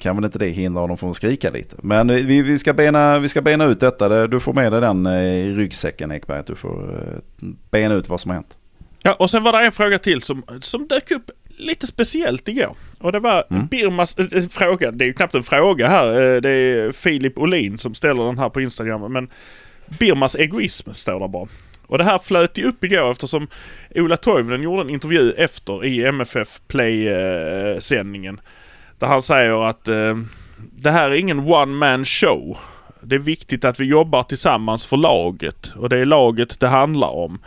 kan väl inte det hindra honom från att skrika lite. Men vi, vi, ska bena, vi ska bena ut detta. Du får med dig den i ryggsäcken, Ekberg. Du får bena ut vad som har hänt. Ja, och sen var det en fråga till som, som dök upp lite speciellt igår. Och det var mm. Birmas äh, fråga. Det är ju knappt en fråga här. Det är Filip Olin som ställer den här på Instagram. Men Birmas egoism står där bara. Och det här flöt ju upp igår eftersom Ola Toivonen gjorde en intervju efter i M F F Play-sändningen där han säger att eh, det här är ingen one-man show. Det är viktigt att vi jobbar tillsammans för laget, och det är laget det handlar om.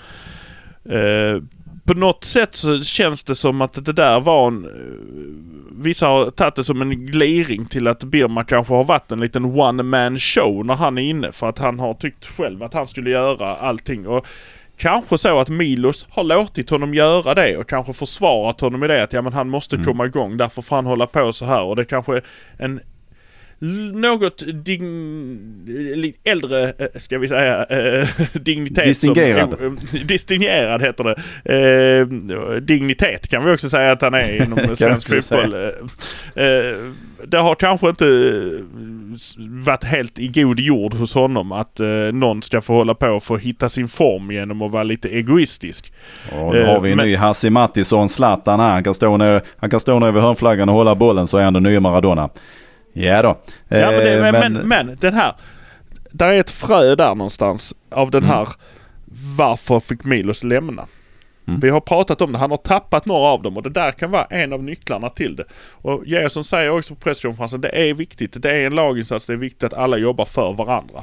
Eh, på något sätt så känns det som att det där var en... Vissa har tagit det som en gliring till att Birma kanske har varit en liten one-man-show när han är inne, för att han har tyckt själv att han skulle göra allting. Och kanske så att Milos har låtit honom göra det och kanske försvarat honom i det, att ja, men han måste mm. komma igång, därför får han hålla på så här. Och det kanske är en något ding, äldre, ska vi säga, äh, dignitet. Distingerad. Som, äh, distingerad heter det. Äh, dignitet kan vi också säga att han är inom svensk fotboll. Äh, det har kanske inte varit helt i god jord hos honom att äh, någon ska få hålla på och få hitta sin form genom att vara lite egoistisk. Och då har vi en äh, ny Hassi Mattisson, Zlatan. Han kan stå ner, han kan stå ner över hörnflaggan och hålla bollen, så är han den nya Maradona. Ja då. Eh, ja, men, det, men, men, men den här, där är ett frö där någonstans av den här, mm. varför fick Milos lämna? Mm. Vi har pratat om det, han har tappat några av dem, och det där kan vara en av nycklarna till det. Och Georgsson säger också på presskonferensen, det är viktigt, det är en laginsats, det är viktigt att alla jobbar för varandra.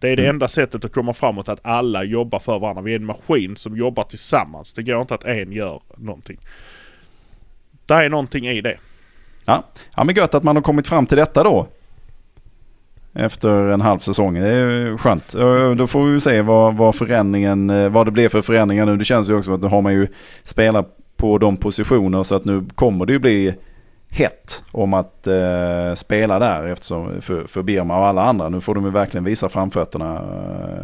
Det är det mm. enda sättet att komma framåt, att alla jobbar för varandra. Vi är en maskin som jobbar tillsammans, det går inte att en gör någonting. Det är någonting i det. Ja. ja, men gött att man har kommit fram till detta då. Efter en halv säsong. Det är skönt. Då får vi se vad, vad förändringen, vad det blev för förändringar nu. Det känns ju också att nu har man ju spelat på de positioner, så att nu kommer det ju bli hett om att eh, spela där, eftersom för, för Birma och alla andra. Nu får de ju verkligen visa framfötterna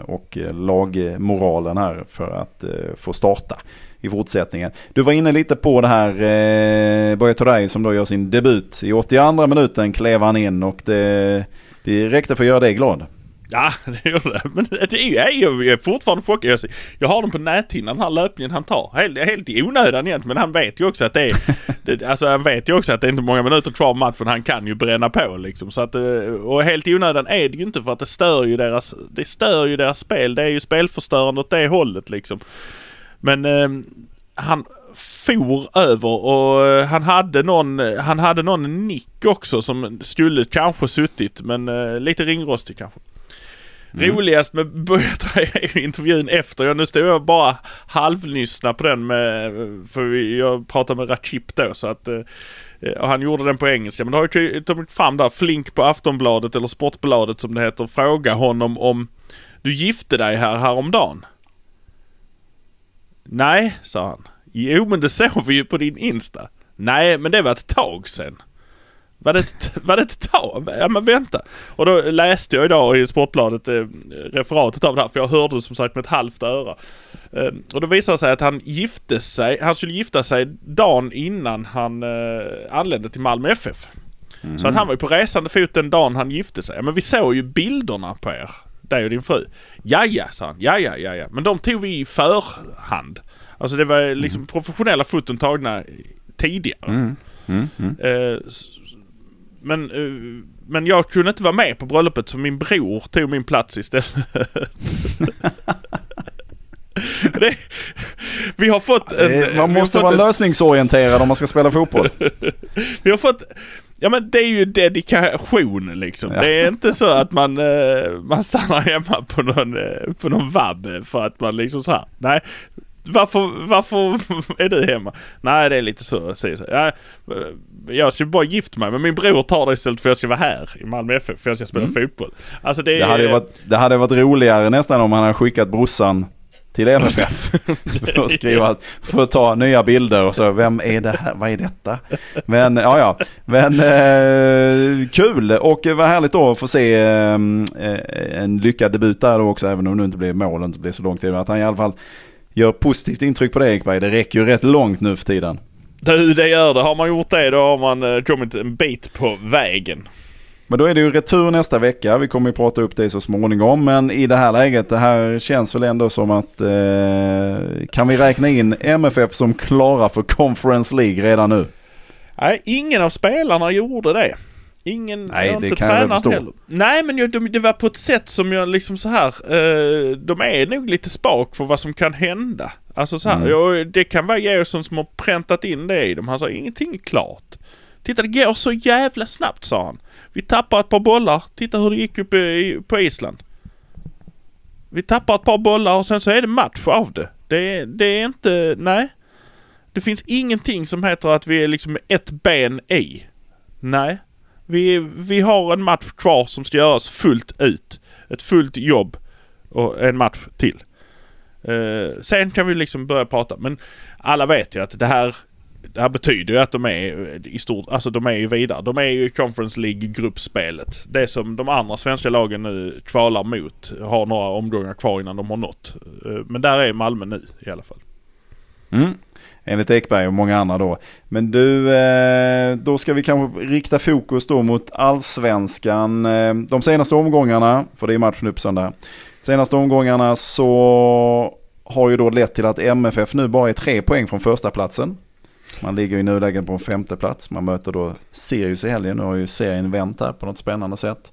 och lagmoralen här för att eh, få starta i fortsättningen. Du var inne lite på det här eh, Börje Torej som då gör sin debut. I åttioandra minuten klev han in, och det, det räckte för att göra dig glad. Ja, det gör det. Men det är ju, jag är fortfarande chockad. Jag har dem på näthinnan, den här löpningen han tar. Helt, helt i onödan egentligen, men han vet ju också att det är... det, alltså han vet ju också att det är inte många minuter kvar av matchen. Han kan ju bränna på liksom. Så att, och helt i onödan är det ju inte, för att det stör ju deras, det stör ju deras spel. Det är ju spelförstörande åt det hållet liksom. Men eh, han... for över och han hade någon han hade någon nick också som skulle kanske suttit, men uh, lite ringrostig kanske. Mm. Roligast med började intervjun efter, jag nu stod jag bara halvlyssna på den med, för jag pratade med Ratchip då, så att uh, och han gjorde den på engelska, men då har ju tagit fram där Flink på Aftonbladet eller Sportbladet som det heter, fråga honom om du gifte dig här häromdagen. Nej, sa han. Jo, men det såg vi ju på din Insta. Nej, men det var ett tag sen. Var det ett, var det ett tag? Ja, men vänta. Och då läste jag idag i Sportbladet eh, referatet av det här, för jag hörde som sagt med ett halvt öra. Eh, och då visade sig att han gifte sig, han skulle gifta sig dagen innan han eh, anlände till Malmö F F. Mm. Så att han var ju på resande fot den dagen han gifte sig. Ja, men vi såg ju bilderna på er, dig och din fru. Jaja, sa han. Jaja, jaja. Men de tog vi i förhand. Alltså det var liksom mm. professionella foton tagna tidigare. Mm. Mm. Mm. Eh, men, eh, men jag kunde inte vara med på bröllopet, så min bror tog min plats istället. det, vi har fått en, det, man måste vara lösningsorienterad om man ska spela fotboll. Vi har fått... Ja, men det är ju dedikation liksom. Ja. Det är inte så att man eh, man stannar hemma på någon eh, på någon vabb för att man liksom så här. Nej. Varför, varför är du hemma? Nej, det är lite så. Jag, jag skulle bara gifta mig, men min bror tar det istället för att jag ska vara här i Malmö F F, för att jag ska spela mm. fotboll. Alltså det, det, hade ju varit, det hade varit roligare nästan om han hade skickat brorsan till L F F för att skriva, för att ta nya bilder och så. Vem är det här? Vad är detta? Men ja, ja. Men eh, kul, och vad härligt då att få se eh, en lyckad debut där också, även om det inte blev mål, inte blev så långt tid, att han i alla fall gör positivt intryck på det, Ekberg. Det räcker ju rätt långt nu för tiden. Du, det gör det. Har man gjort det, då har man kommit en bit på vägen. Men då är det ju retur nästa vecka. Vi kommer ju prata upp det så småningom. Men i det här läget, det här känns väl ändå som att... Eh, kan vi räkna in M F F som klara för Conference League redan nu? Nej, ingen av spelarna gjorde det. Ingen, nej, jag det inte kan jag förstå. Heller. Nej, men jag, de, det var på ett sätt som jag liksom så här... Eh, de är nog lite spak för vad som kan hända. Alltså så här, mm. jag, det kan vara Georgsson som har präntat in det i dem. Han sa, ingenting är klart. Titta, det går så jävla snabbt, sa han. Vi tappar ett par bollar. Titta hur det gick upp i, på Island. Vi tappar ett par bollar och sen så är det match av det. Det, det är inte... Nej. Det finns ingenting som heter att vi är liksom ett ben i. Nej. Vi, vi har en match kvar som ska göras fullt ut. Ett fullt jobb och en match till. Eh, sen kan vi liksom börja prata. Men alla vet ju att det här, det här betyder ju att de är i stort, alltså de är ju vidare. De är ju i Conference League-gruppspelet. Det som de andra svenska lagen nu kvalar mot har några omgångar kvar innan de har nått. Eh, men där är Malmö nu i alla fall. Mm. Enligt Ekberg och många andra då. Men du, då ska vi kanske rikta fokus då mot allsvenskan. De senaste omgångarna, för det är matchen upp söndag. Senaste omgångarna så har ju då lett till att M F F nu bara är tre poäng från första platsen. Man ligger i nuläget på en femte plats. Man möter då Sirius i helgen. Nu har ju serien vänt här på något spännande sätt.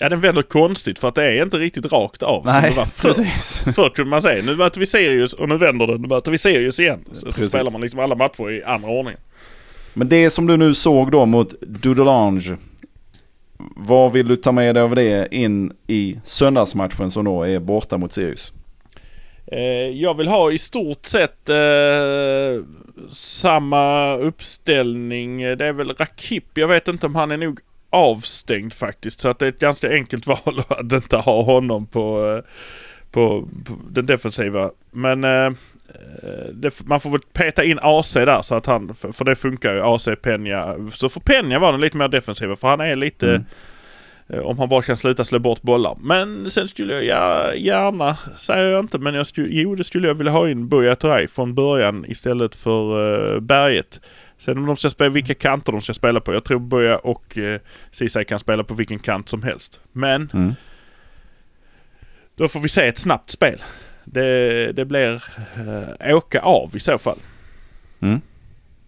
Ja, den vänder konstigt för att det är inte riktigt rakt av. Nej, som det var för, precis. Förr kunde man säga, nu möter vi Sirius och nu vänder den, nu möter vi Sirius igen. Så, så spelar man liksom alla matcher i andra ordningen. Men det som du nu såg då mot Dudelange, vad vill du ta med dig av det in i söndagsmatchen som då är borta mot Sirius? Eh, jag vill ha i stort sett eh, samma uppställning. Det är väl Rakip, jag vet inte om han är nog avstängd faktiskt, så att det är ett ganska enkelt val att inte ha honom på, på, på den defensiva, men eh, det, man får väl peta in A C där så att han, för, för det funkar ju A C Peña, så får Peña vara lite mer defensiv, för han är lite mm. eh, om han bara kan sluta slå bort bollar. Men sen skulle jag gärna, säger jag inte, men jag skulle, jo det skulle jag vilja ha in Buya Turay från början istället för eh, Berget. Sen om de ska spela, vilka kanter de ska spela på. Jag tror Börja och eh, Sisai kan spela på vilken kant som helst. Men mm. Då får vi se ett snabbt spel. Det, det blir äh, åka av i så fall. Mm.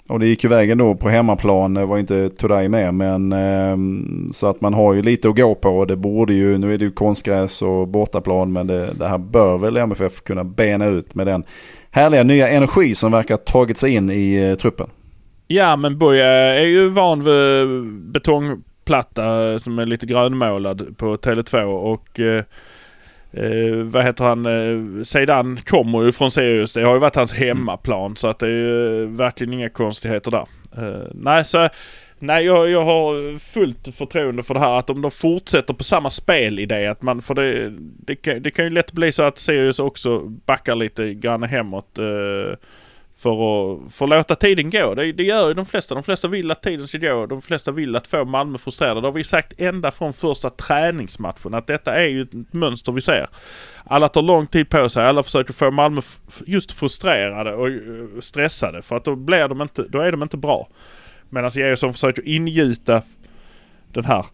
Och det gick ju vägen då på hemmaplan, det var inte Turay med, men eh, så att man har ju lite att gå på, och det borde ju, nu är det ju konstgräs och bortaplan, men det, det här bör väl M F F kunna bena ut med den härliga nya energi som verkar tagit sig in i eh, truppen. Ja, men Boja är ju van vid betongplatta som är lite grönmålad på Tele två, och eh, Eh, vad heter han? Eh, Zeidan kommer ju från Sirius. Det har ju varit hans hemmaplan, så att det är ju verkligen inga konstigheter där. Eh, nej, så, nej jag, jag har fullt förtroende för det här, att om de fortsätter på samma spelidé, att man, för det, det, kan, det kan ju lätt bli så att Sirius också backar lite grann hemåt eh, för att för låta tiden gå. Det, det gör ju de flesta. De flesta vill att tiden ska gå. De flesta vill att få Malmö frustrerade. Det har vi sagt ända från första träningsmatchen, att detta är ju ett mönster vi ser. Alla tar lång tid på sig. Alla försöker få Malmö just frustrerade och stressade, för att då, blir de inte, då är de inte bra. Medan Eriksson försöker ingjuta den här: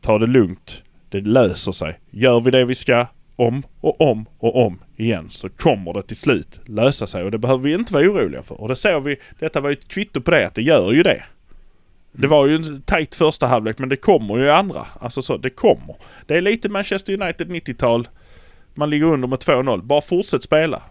ta det lugnt, det löser sig. Gör vi det vi ska om och om och om igen, så kommer det till slut lösa sig, och det behöver vi inte vara oroliga för. Och det såg vi, detta var ju ett kvitto på det, att det gör ju det. Det var ju en tajt första halvlek, men det kommer ju andra. Alltså så, det kommer. Det är lite Manchester United nittio-tal. Man ligger under med två noll. Bara fortsätt spela.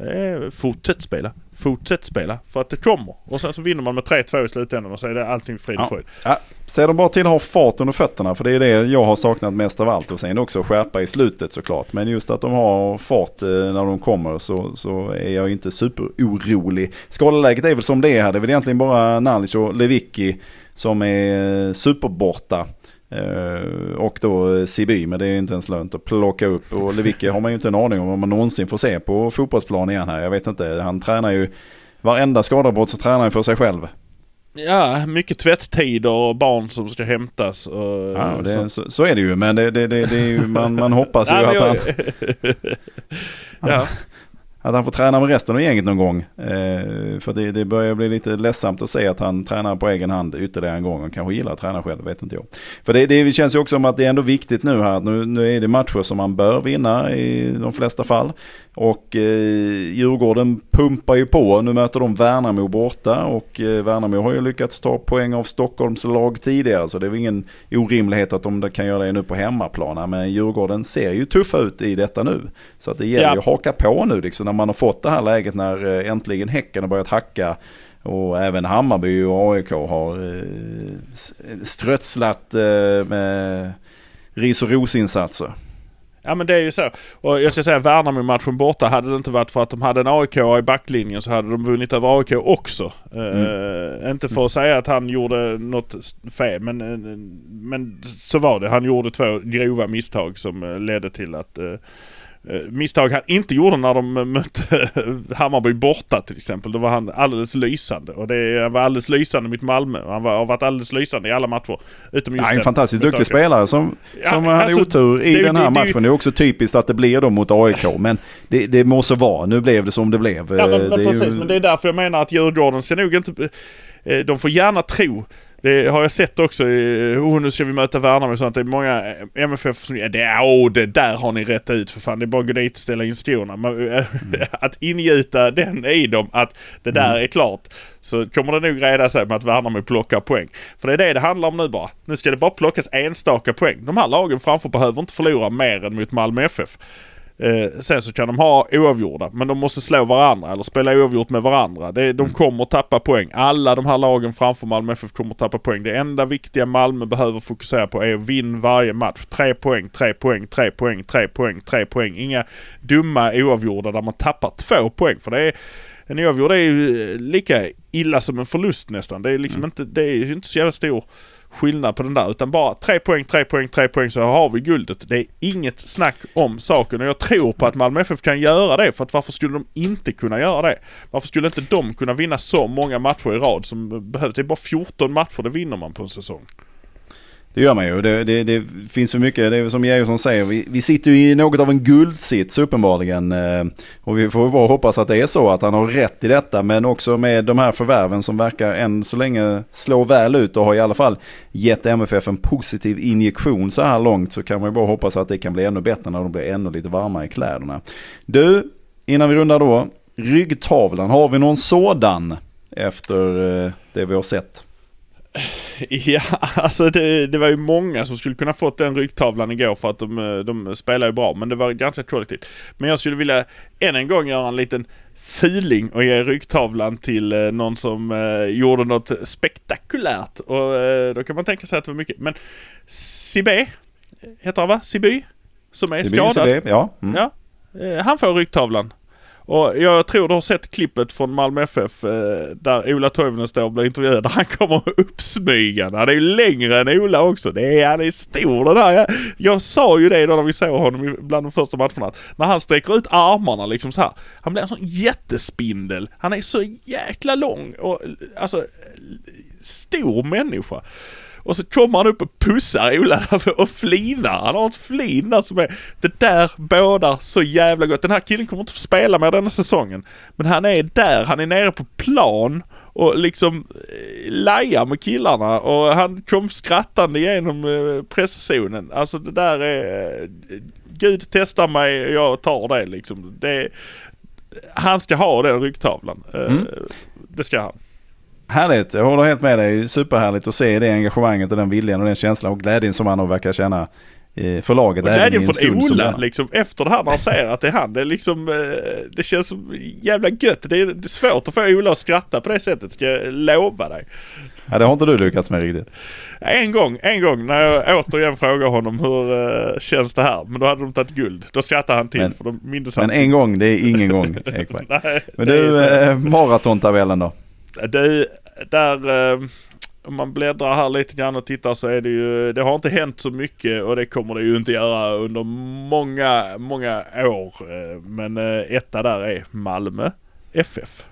Eh, fortsätt spela. Fortsätt spela, för att det kommer. Och sen så vinner man med tre två i slutändan, och så är det allting frid och fröjd. Ja. Ja. Ser de bara till att ha fart under fötterna, för det är det jag har saknat mest av allt. Och sen också skärpa i slutet såklart. Men just att de har fart när de kommer, så, så är jag inte superorolig. Skadeläget är väl som det här. Det är väl egentligen bara Nalic och Levicki som är superborta. Uh, och då Siby, men det är inte ens lönt att plocka upp, och Levicki har man ju inte en aning om om man någonsin får se på fotbollsplan igen här. Jag vet inte, han tränar ju varenda skadebrott, så tränar han för sig själv. Ja, mycket tvättider och barn som ska hämtas och ja, och det, så, så är det ju, men det, det, det, det är ju, man, man hoppas ju ja, att han ja. Att han får träna med resten av gänget någon gång. Eh, för det, det börjar bli lite ledsamt att säga att han tränar på egen hand ytterligare en gång. Han kanske gillar att träna själv, vet inte jag. För det, det känns ju också som att det är ändå viktigt nu här. Nu, nu är det matcher som man bör vinna i de flesta fall. Och eh, Djurgården pumpar ju på. Nu möter de Värnamo borta. Och eh, Värnamo har ju lyckats ta poäng av Stockholms lag tidigare. Så det är väl ingen orimlighet att de kan göra det nu på hemmaplan. Men Djurgården ser ju tuffa ut i detta nu. Så att det gäller ju att haka på nu liksom, när man har fått det här läget, när äntligen Häcken har börjat hacka och även Hammarby och A I K har strötslat med ris- och rosinsatser. Ja, men det är ju så. Och jag ska säga, Värnamo-matchen borta, hade det inte varit för att de hade en A I K i backlinjen, så hade de vunnit över A I K också. Mm. Uh, inte för att säga att han gjorde något fel, men, men så var det. Han gjorde två grova misstag som ledde till att uh, misstag han inte gjorde när de mötte Hammarby borta till exempel. Då var han alldeles lysande, och det, han var alldeles lysande mot Malmö. Han var, har varit alldeles lysande i alla matcher utom just ja, en fantastiskt duktig spelare som, som ja, hade alltså, otur i det, den här det, matchen. Det är också typiskt att det blir dem mot A I K, men det, det måste vara, nu blev det som det blev. Ja, men, det men, precis, ju... men det är därför jag menar att Djurgården ska nog inte, de får gärna tro. Det har jag sett också. Oh, nu ska vi möta Värnamo och sånt. Det är många M F F som ja, det, oh, det där har ni rätt ut för fan. Det är bara att gå dit och ställa in skorna. Mm. Att ingjuta den i dem att det där mm. är klart. Så kommer det nog reda sig med att Värnamo plockar poäng. För det är det det handlar om nu bara. Nu ska det bara plockas enstaka poäng. De här lagen framför behöver inte förlora mer än mot Malmö F F. Eh, sen så kan de ha oavgjorda, men de måste slå varandra eller spela oavgjort med varandra. Det, de kommer tappa poäng. Alla de här lagen framför Malmö F F kommer tappa poäng. Det enda viktiga Malmö behöver fokusera på är att vinna varje match. Tre poäng, tre poäng, tre poäng, tre poäng, tre poäng. Inga dumma oavgjorda där man tappar två poäng. För det är, en oavgjord är ju lika illa som en förlust nästan. Det är liksom mm. inte, det är inte så jävla stor skillnad på den där, utan bara tre poäng, tre poäng, tre poäng, så har vi guldet. Det är inget snack om saken, och jag tror på att Malmö F F kan göra det, för att varför skulle de inte kunna göra det? Varför skulle inte de kunna vinna så många matcher i rad som behövs? Det är bara fjorton matcher, det vinner man på en säsong. Det gör man ju. Det, det, det finns så mycket, det är som Georgsson säger, vi, vi sitter ju i något av en guldsits uppenbarligen, och vi får bara hoppas att det är så att han har rätt i detta, men också med de här förvärven som verkar än så länge slå väl ut och har i alla fall gett M F F en positiv injektion så här långt, så kan man ju bara hoppas att det kan bli ännu bättre när de blir ännu lite varmare i kläderna. Du, innan vi rundar då, ryggtavlan, har vi någon sådan efter det vi har sett? Ja, alltså det, det var ju många som skulle kunna fått den ryggtavlan igår för att de, de spelar ju bra, men det var ganska tråkigt. Men jag skulle vilja än en gång göra en liten feeling och ge ryggtavlan till någon som eh, gjorde något spektakulärt, och eh, då kan man tänka sig att det var mycket, men Sibé heter han, va? Siby, som är Siby, skadad. Siby, ja. Mm. Ja, eh, han får ryggtavlan. Och jag tror du har sett klippet från Malmö F F eh, där Ola Toivonen står och blir intervjuad, där han kommer uppsmygande. Han är ju längre än Ola också. Det är, han är stor den där. Jag, jag sa ju det då när vi såg honom bland de första matcherna, att när han sträcker ut armarna liksom så här, han blir en sån jättespindel. Han är så jäkla lång och alltså stor människa. Och så kommer han upp och pussar Ola och flinar. Han har ett flin där som är... Det där bådar så jävla gott. Den här killen kommer inte att spela med denna säsongen. Men han är där. Han är nere på plan och liksom lajar med killarna. Och han kom skrattande genom presszonen. Alltså det där är... Gud testar mig och jag tar det liksom. Det... Han ska ha den ryggtavlan. Mm. Det ska han. Härligt, jag håller helt med dig. Superhärligt att se det engagemanget och den viljan och den känslan och glädjen som han verkar känna för laget. Och glädjen från Ola liksom, efter det här när han säger att det är han. Det, är liksom, det känns som jävla gött. Det är, det är svårt att få Ola att skratta på det sättet, ska jag lova dig. Ja, det har inte du lyckats med riktigt. En gång, en gång när jag återigen frågar honom hur känns det här, men då hade de tagit guld. Då skrattar han till, men, för de mindes han. Men en gång, det är ingen gång. Nej, men du, eh, maratontabellen då? Det, där eh, om man bläddrar här lite grann och tittar, så är det ju, det har inte hänt så mycket och det kommer det ju inte göra under många, många år, men eh, etta där är Malmö F F.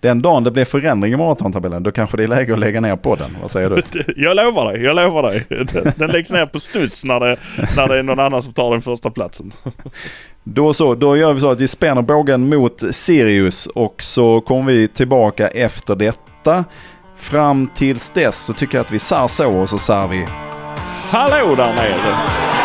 Den dagen det blir förändring i maratontabellen, då kanske det är läge att lägga ner på den. Vad säger du? Jag lovar dig, jag lovar dig. Den, den läggs ner på studs när det, när det är någon annan som tar den första platsen. Då så, då gör vi så att vi spänner bågen mot Sirius och så kommer vi tillbaka efter detta. Fram tills dess så tycker jag att vi sar så, och så sar vi hallå där nere!